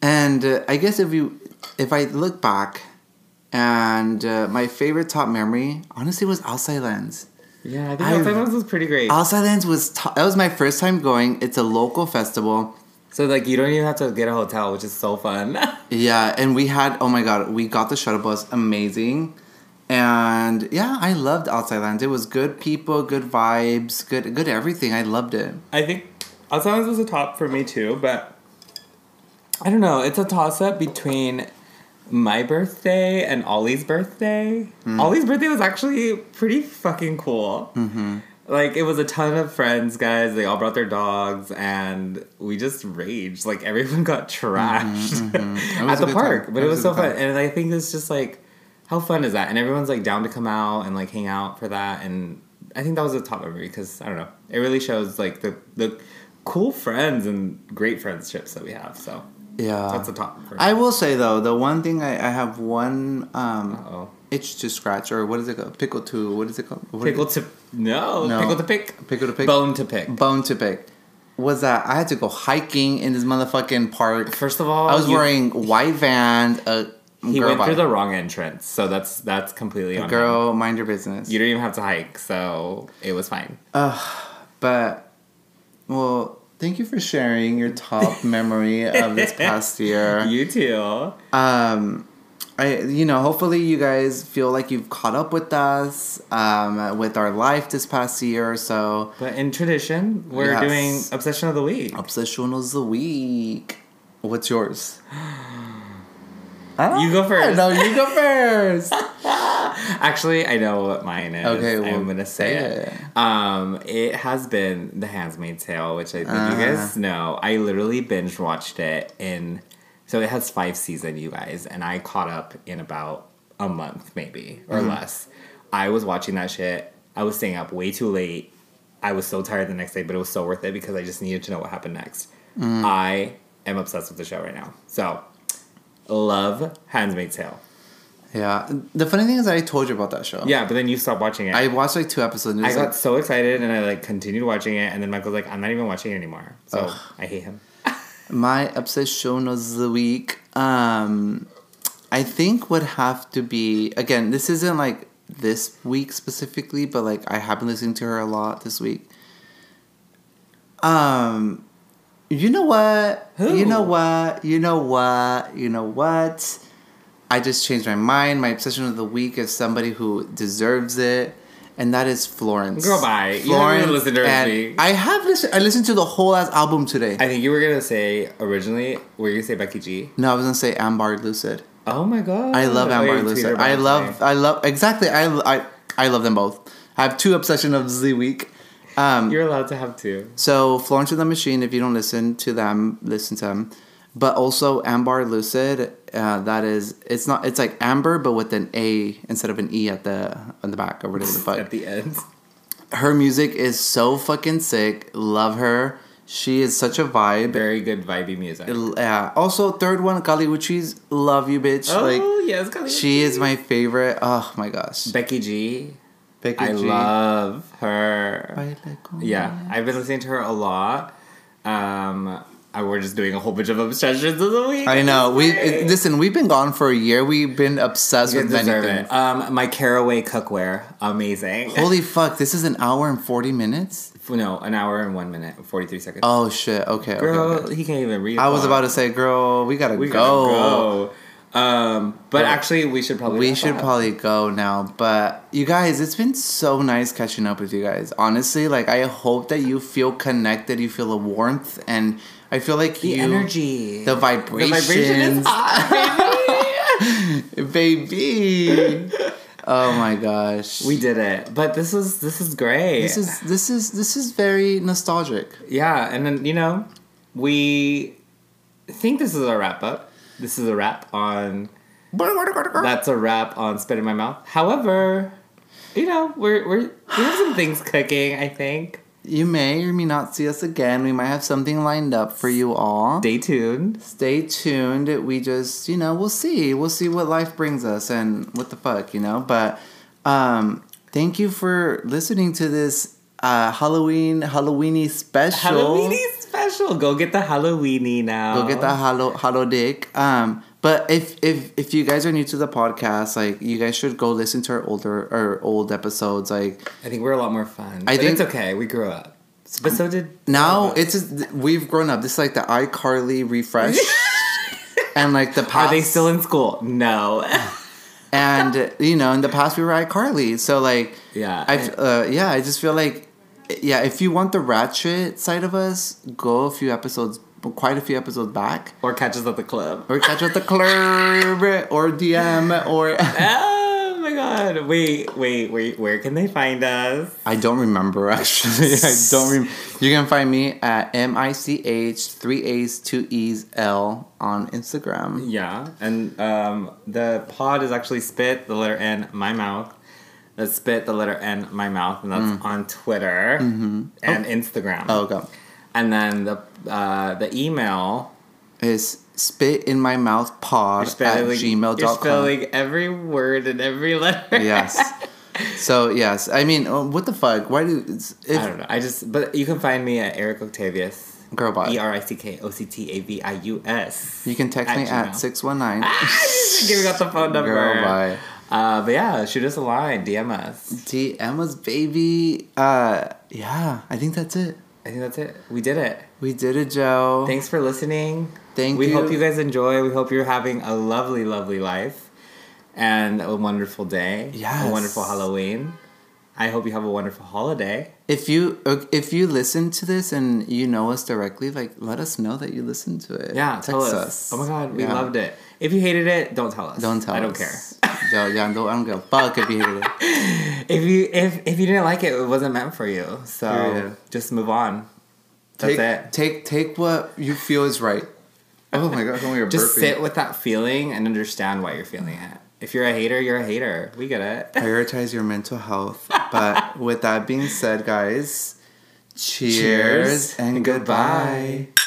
And uh, I guess if you if I look back, and uh, my favorite top memory honestly was Outside Lands. Yeah, I think Outside Lands was pretty great. Outside Lands was... T- that was my first time going. It's a local festival. So, like, you don't even have to get a hotel, which is so fun. Yeah, and we had... Oh, my God. We got the shuttle bus. Amazing. And, yeah, I loved Outside Lands. It was good people, good vibes, good good everything. I loved it. I think Outside Lands was a top for me, too, but... I don't know. It's a toss-up between... my birthday and Ollie's birthday. Mm. Ollie's birthday was actually pretty fucking cool. Mm-hmm. Like, it was a ton of friends, guys. They all brought their dogs, and we just raged. Like, everyone got trashed mm-hmm, mm-hmm. at the park. Time. But it was, was so fun. Time. And I think it's just, like, how fun is that? And everyone's, like, down to come out and, like, hang out for that. And I think that was a top memory because, I don't know, it really shows, like, the, the cool friends and great friendships that we have, so... Yeah. That's the top. I will say, though, the one thing I, I have one um, itch to scratch, or what is it called? Pickle to, what is it called? What pickle it? to, no, no. Pickle to pick. Pickle to pick. Bone to pick. Bone to pick. Was that I had to go hiking in this motherfucking park. First of all. I was you, wearing white Vans, a He girl went through it. the wrong entrance, so that's that's completely on Girl, him. Mind your business. You didn't even have to hike, so it was fine. Ugh, but, well, thank you for sharing your top memory of this past year. You too. Um... I, you know, hopefully you guys feel like you've caught up with us, um, with our life this past year or so. But in tradition, we're yes. doing Obsession of the Week. Obsession of the Week. What's yours? You go first. No, you go first. Actually, I know what mine is. Okay, well, I'm going to say it. it. Um, it has been The Handmaid's Tale, which I think uh. you guys know. I literally binge watched it in... So it has five seasons, you guys, and I caught up in about a month, maybe, or mm-hmm. less. I was watching that shit. I was staying up way too late. I was so tired the next day, but it was so worth it because I just needed to know what happened next. Mm-hmm. I am obsessed with the show right now. So, love Handmaid's Tale. Yeah. The funny thing is that I told you about that show. Yeah, but then you stopped watching it. I watched like two episodes. And I got like... so excited, and I like continued watching it, and then Michael's like, I'm not even watching it anymore. So, ugh. I hate him. My obsession of the week, um, I think would have to be, again, this isn't like this week specifically, but like I have been listening to her a lot this week. Um, you know what? Who? You know what? You know what? You know what? I just changed my mind. My obsession of the week is somebody who deserves it. And that is Florence. Girl, bye. Florence, you haven't even listened to her speak. I have listened. I listened to the whole ass album today. I think you were gonna say originally. Were you gonna say Becky G? No, I was gonna say Amber Lucid. Oh my god! I love oh, Amber Lucid. I love. I love exactly. I, I I love them both. I have two obsessions of the week. Um, You're allowed to have two. So Florence and the Machine. If you don't listen to them, listen to them. But also Amber Lucid. Uh, that is, it's not. It's like Amber, but with an A instead of an E at the on the back or whatever the fuck. At the end. Her music is so fucking sick. Love her. She is such a vibe. Very good vibey music. Yeah. Also, third one, Kali Uchis. Love you, bitch. Oh like, yes, Kali Uchis. She is my favorite. Oh my gosh. Becky G. Becky I G. I love her. Yeah, I've been listening to her a lot. Um. We're just doing a whole bunch of obsessions of the week. I know. We it, listen. We've been gone for a year. We've been obsessed you with many things. Um, my Caraway cookware, amazing. Holy fuck! This is an hour and forty minutes. No, an hour and one minute, forty-three seconds. Oh shit! Okay, girl, okay, okay. He can't even read. I was about to say, girl, we gotta we go. Gotta go. Um, but yeah. actually, we should probably we should that. probably go now. But you guys, it's been so nice catching up with you guys. Honestly, like I hope that you feel connected. You feel a warmth and. I feel like the you... The energy. The vibrations. The vibration is hot, baby. Baby. Oh, my gosh. We did it. But this is this is great. This is, this is, this is very nostalgic. Yeah. And then, you know, we think this is a wrap-up. This is a wrap on... That's a wrap on Spit in My Mouth. However, you know, we're, we're, we have some things cooking, I think. You may or may not see us again. We might have something lined up for you all. Stay tuned. Stay tuned. We just, you know, we'll see. We'll see what life brings us and what the fuck, you know. But um, thank you for listening to this uh, Halloween, Halloweeny special. Halloweeny special. Go get the Halloweeny now. Go get the hallow, hallow dick. Um, but if if if you guys are new to the podcast, like you guys should go listen to our older or old episodes. Like I think we're a lot more fun. I but think it's okay. We grew up, but so did now. It's just, we've grown up. This is like the iCarly refresh, and like the past. Are they still in school? No. And you know, in the past we were iCarly, so like yeah, I uh, yeah, I just feel like yeah. If you want the ratchet side of us, go a few episodes. Quite a few episodes back. Or catch us at the club. Or catch us at the club. Or D M. Or... Oh, my God. Wait, wait, wait. Where can they find us? I don't remember, actually. I don't remember. You can find me at M I C H, three A's, two E's, L on Instagram. Yeah. And um, the pod is actually Spit, the letter N, my mouth. That's Spit, the letter N, my mouth. And that's mm. on Twitter mm-hmm. and oh. Instagram. Oh, okay. And then the uh, the email is spitinmymouthpod at gmail dot com. You're spelling every word and every letter. Yes. So, yes. I mean, what the fuck? Why do... If, I don't know. I just... But you can find me at Eric Octavius. Girlbot. E R I C K O C T A V I U S. You can text at me Gmail. At six one nine. Ah, she's giving out the phone number. Girlbot. Uh, but yeah, shoot us a line. D M us. D M us, baby. Uh, yeah, I think that's it. I think that's it. We did it. We did it, Joe. Thanks for listening. Thank we you. We hope you guys enjoy. We hope you're having a lovely, lovely life. And a wonderful day. Yes. A wonderful Halloween. I hope you have a wonderful holiday. If you if you listen to this and you know us directly, like, let us know that you listened to it. Yeah, text tell us. us. Oh my God, we yeah. loved it. If you hated it, don't tell us. Don't tell us. I don't us. care. Yo, yeah, I don't give a fuck if you hated it. If you if if you didn't like it, it wasn't meant for you. So yeah. just move on. That's take, it. Take take what you feel is right. Oh my God, when we were just burping. Sit with that feeling and understand why you're feeling it. If you're a hater, you're a hater. We get it. Prioritize your mental health. But with that being said, guys, cheers, cheers and goodbye. goodbye.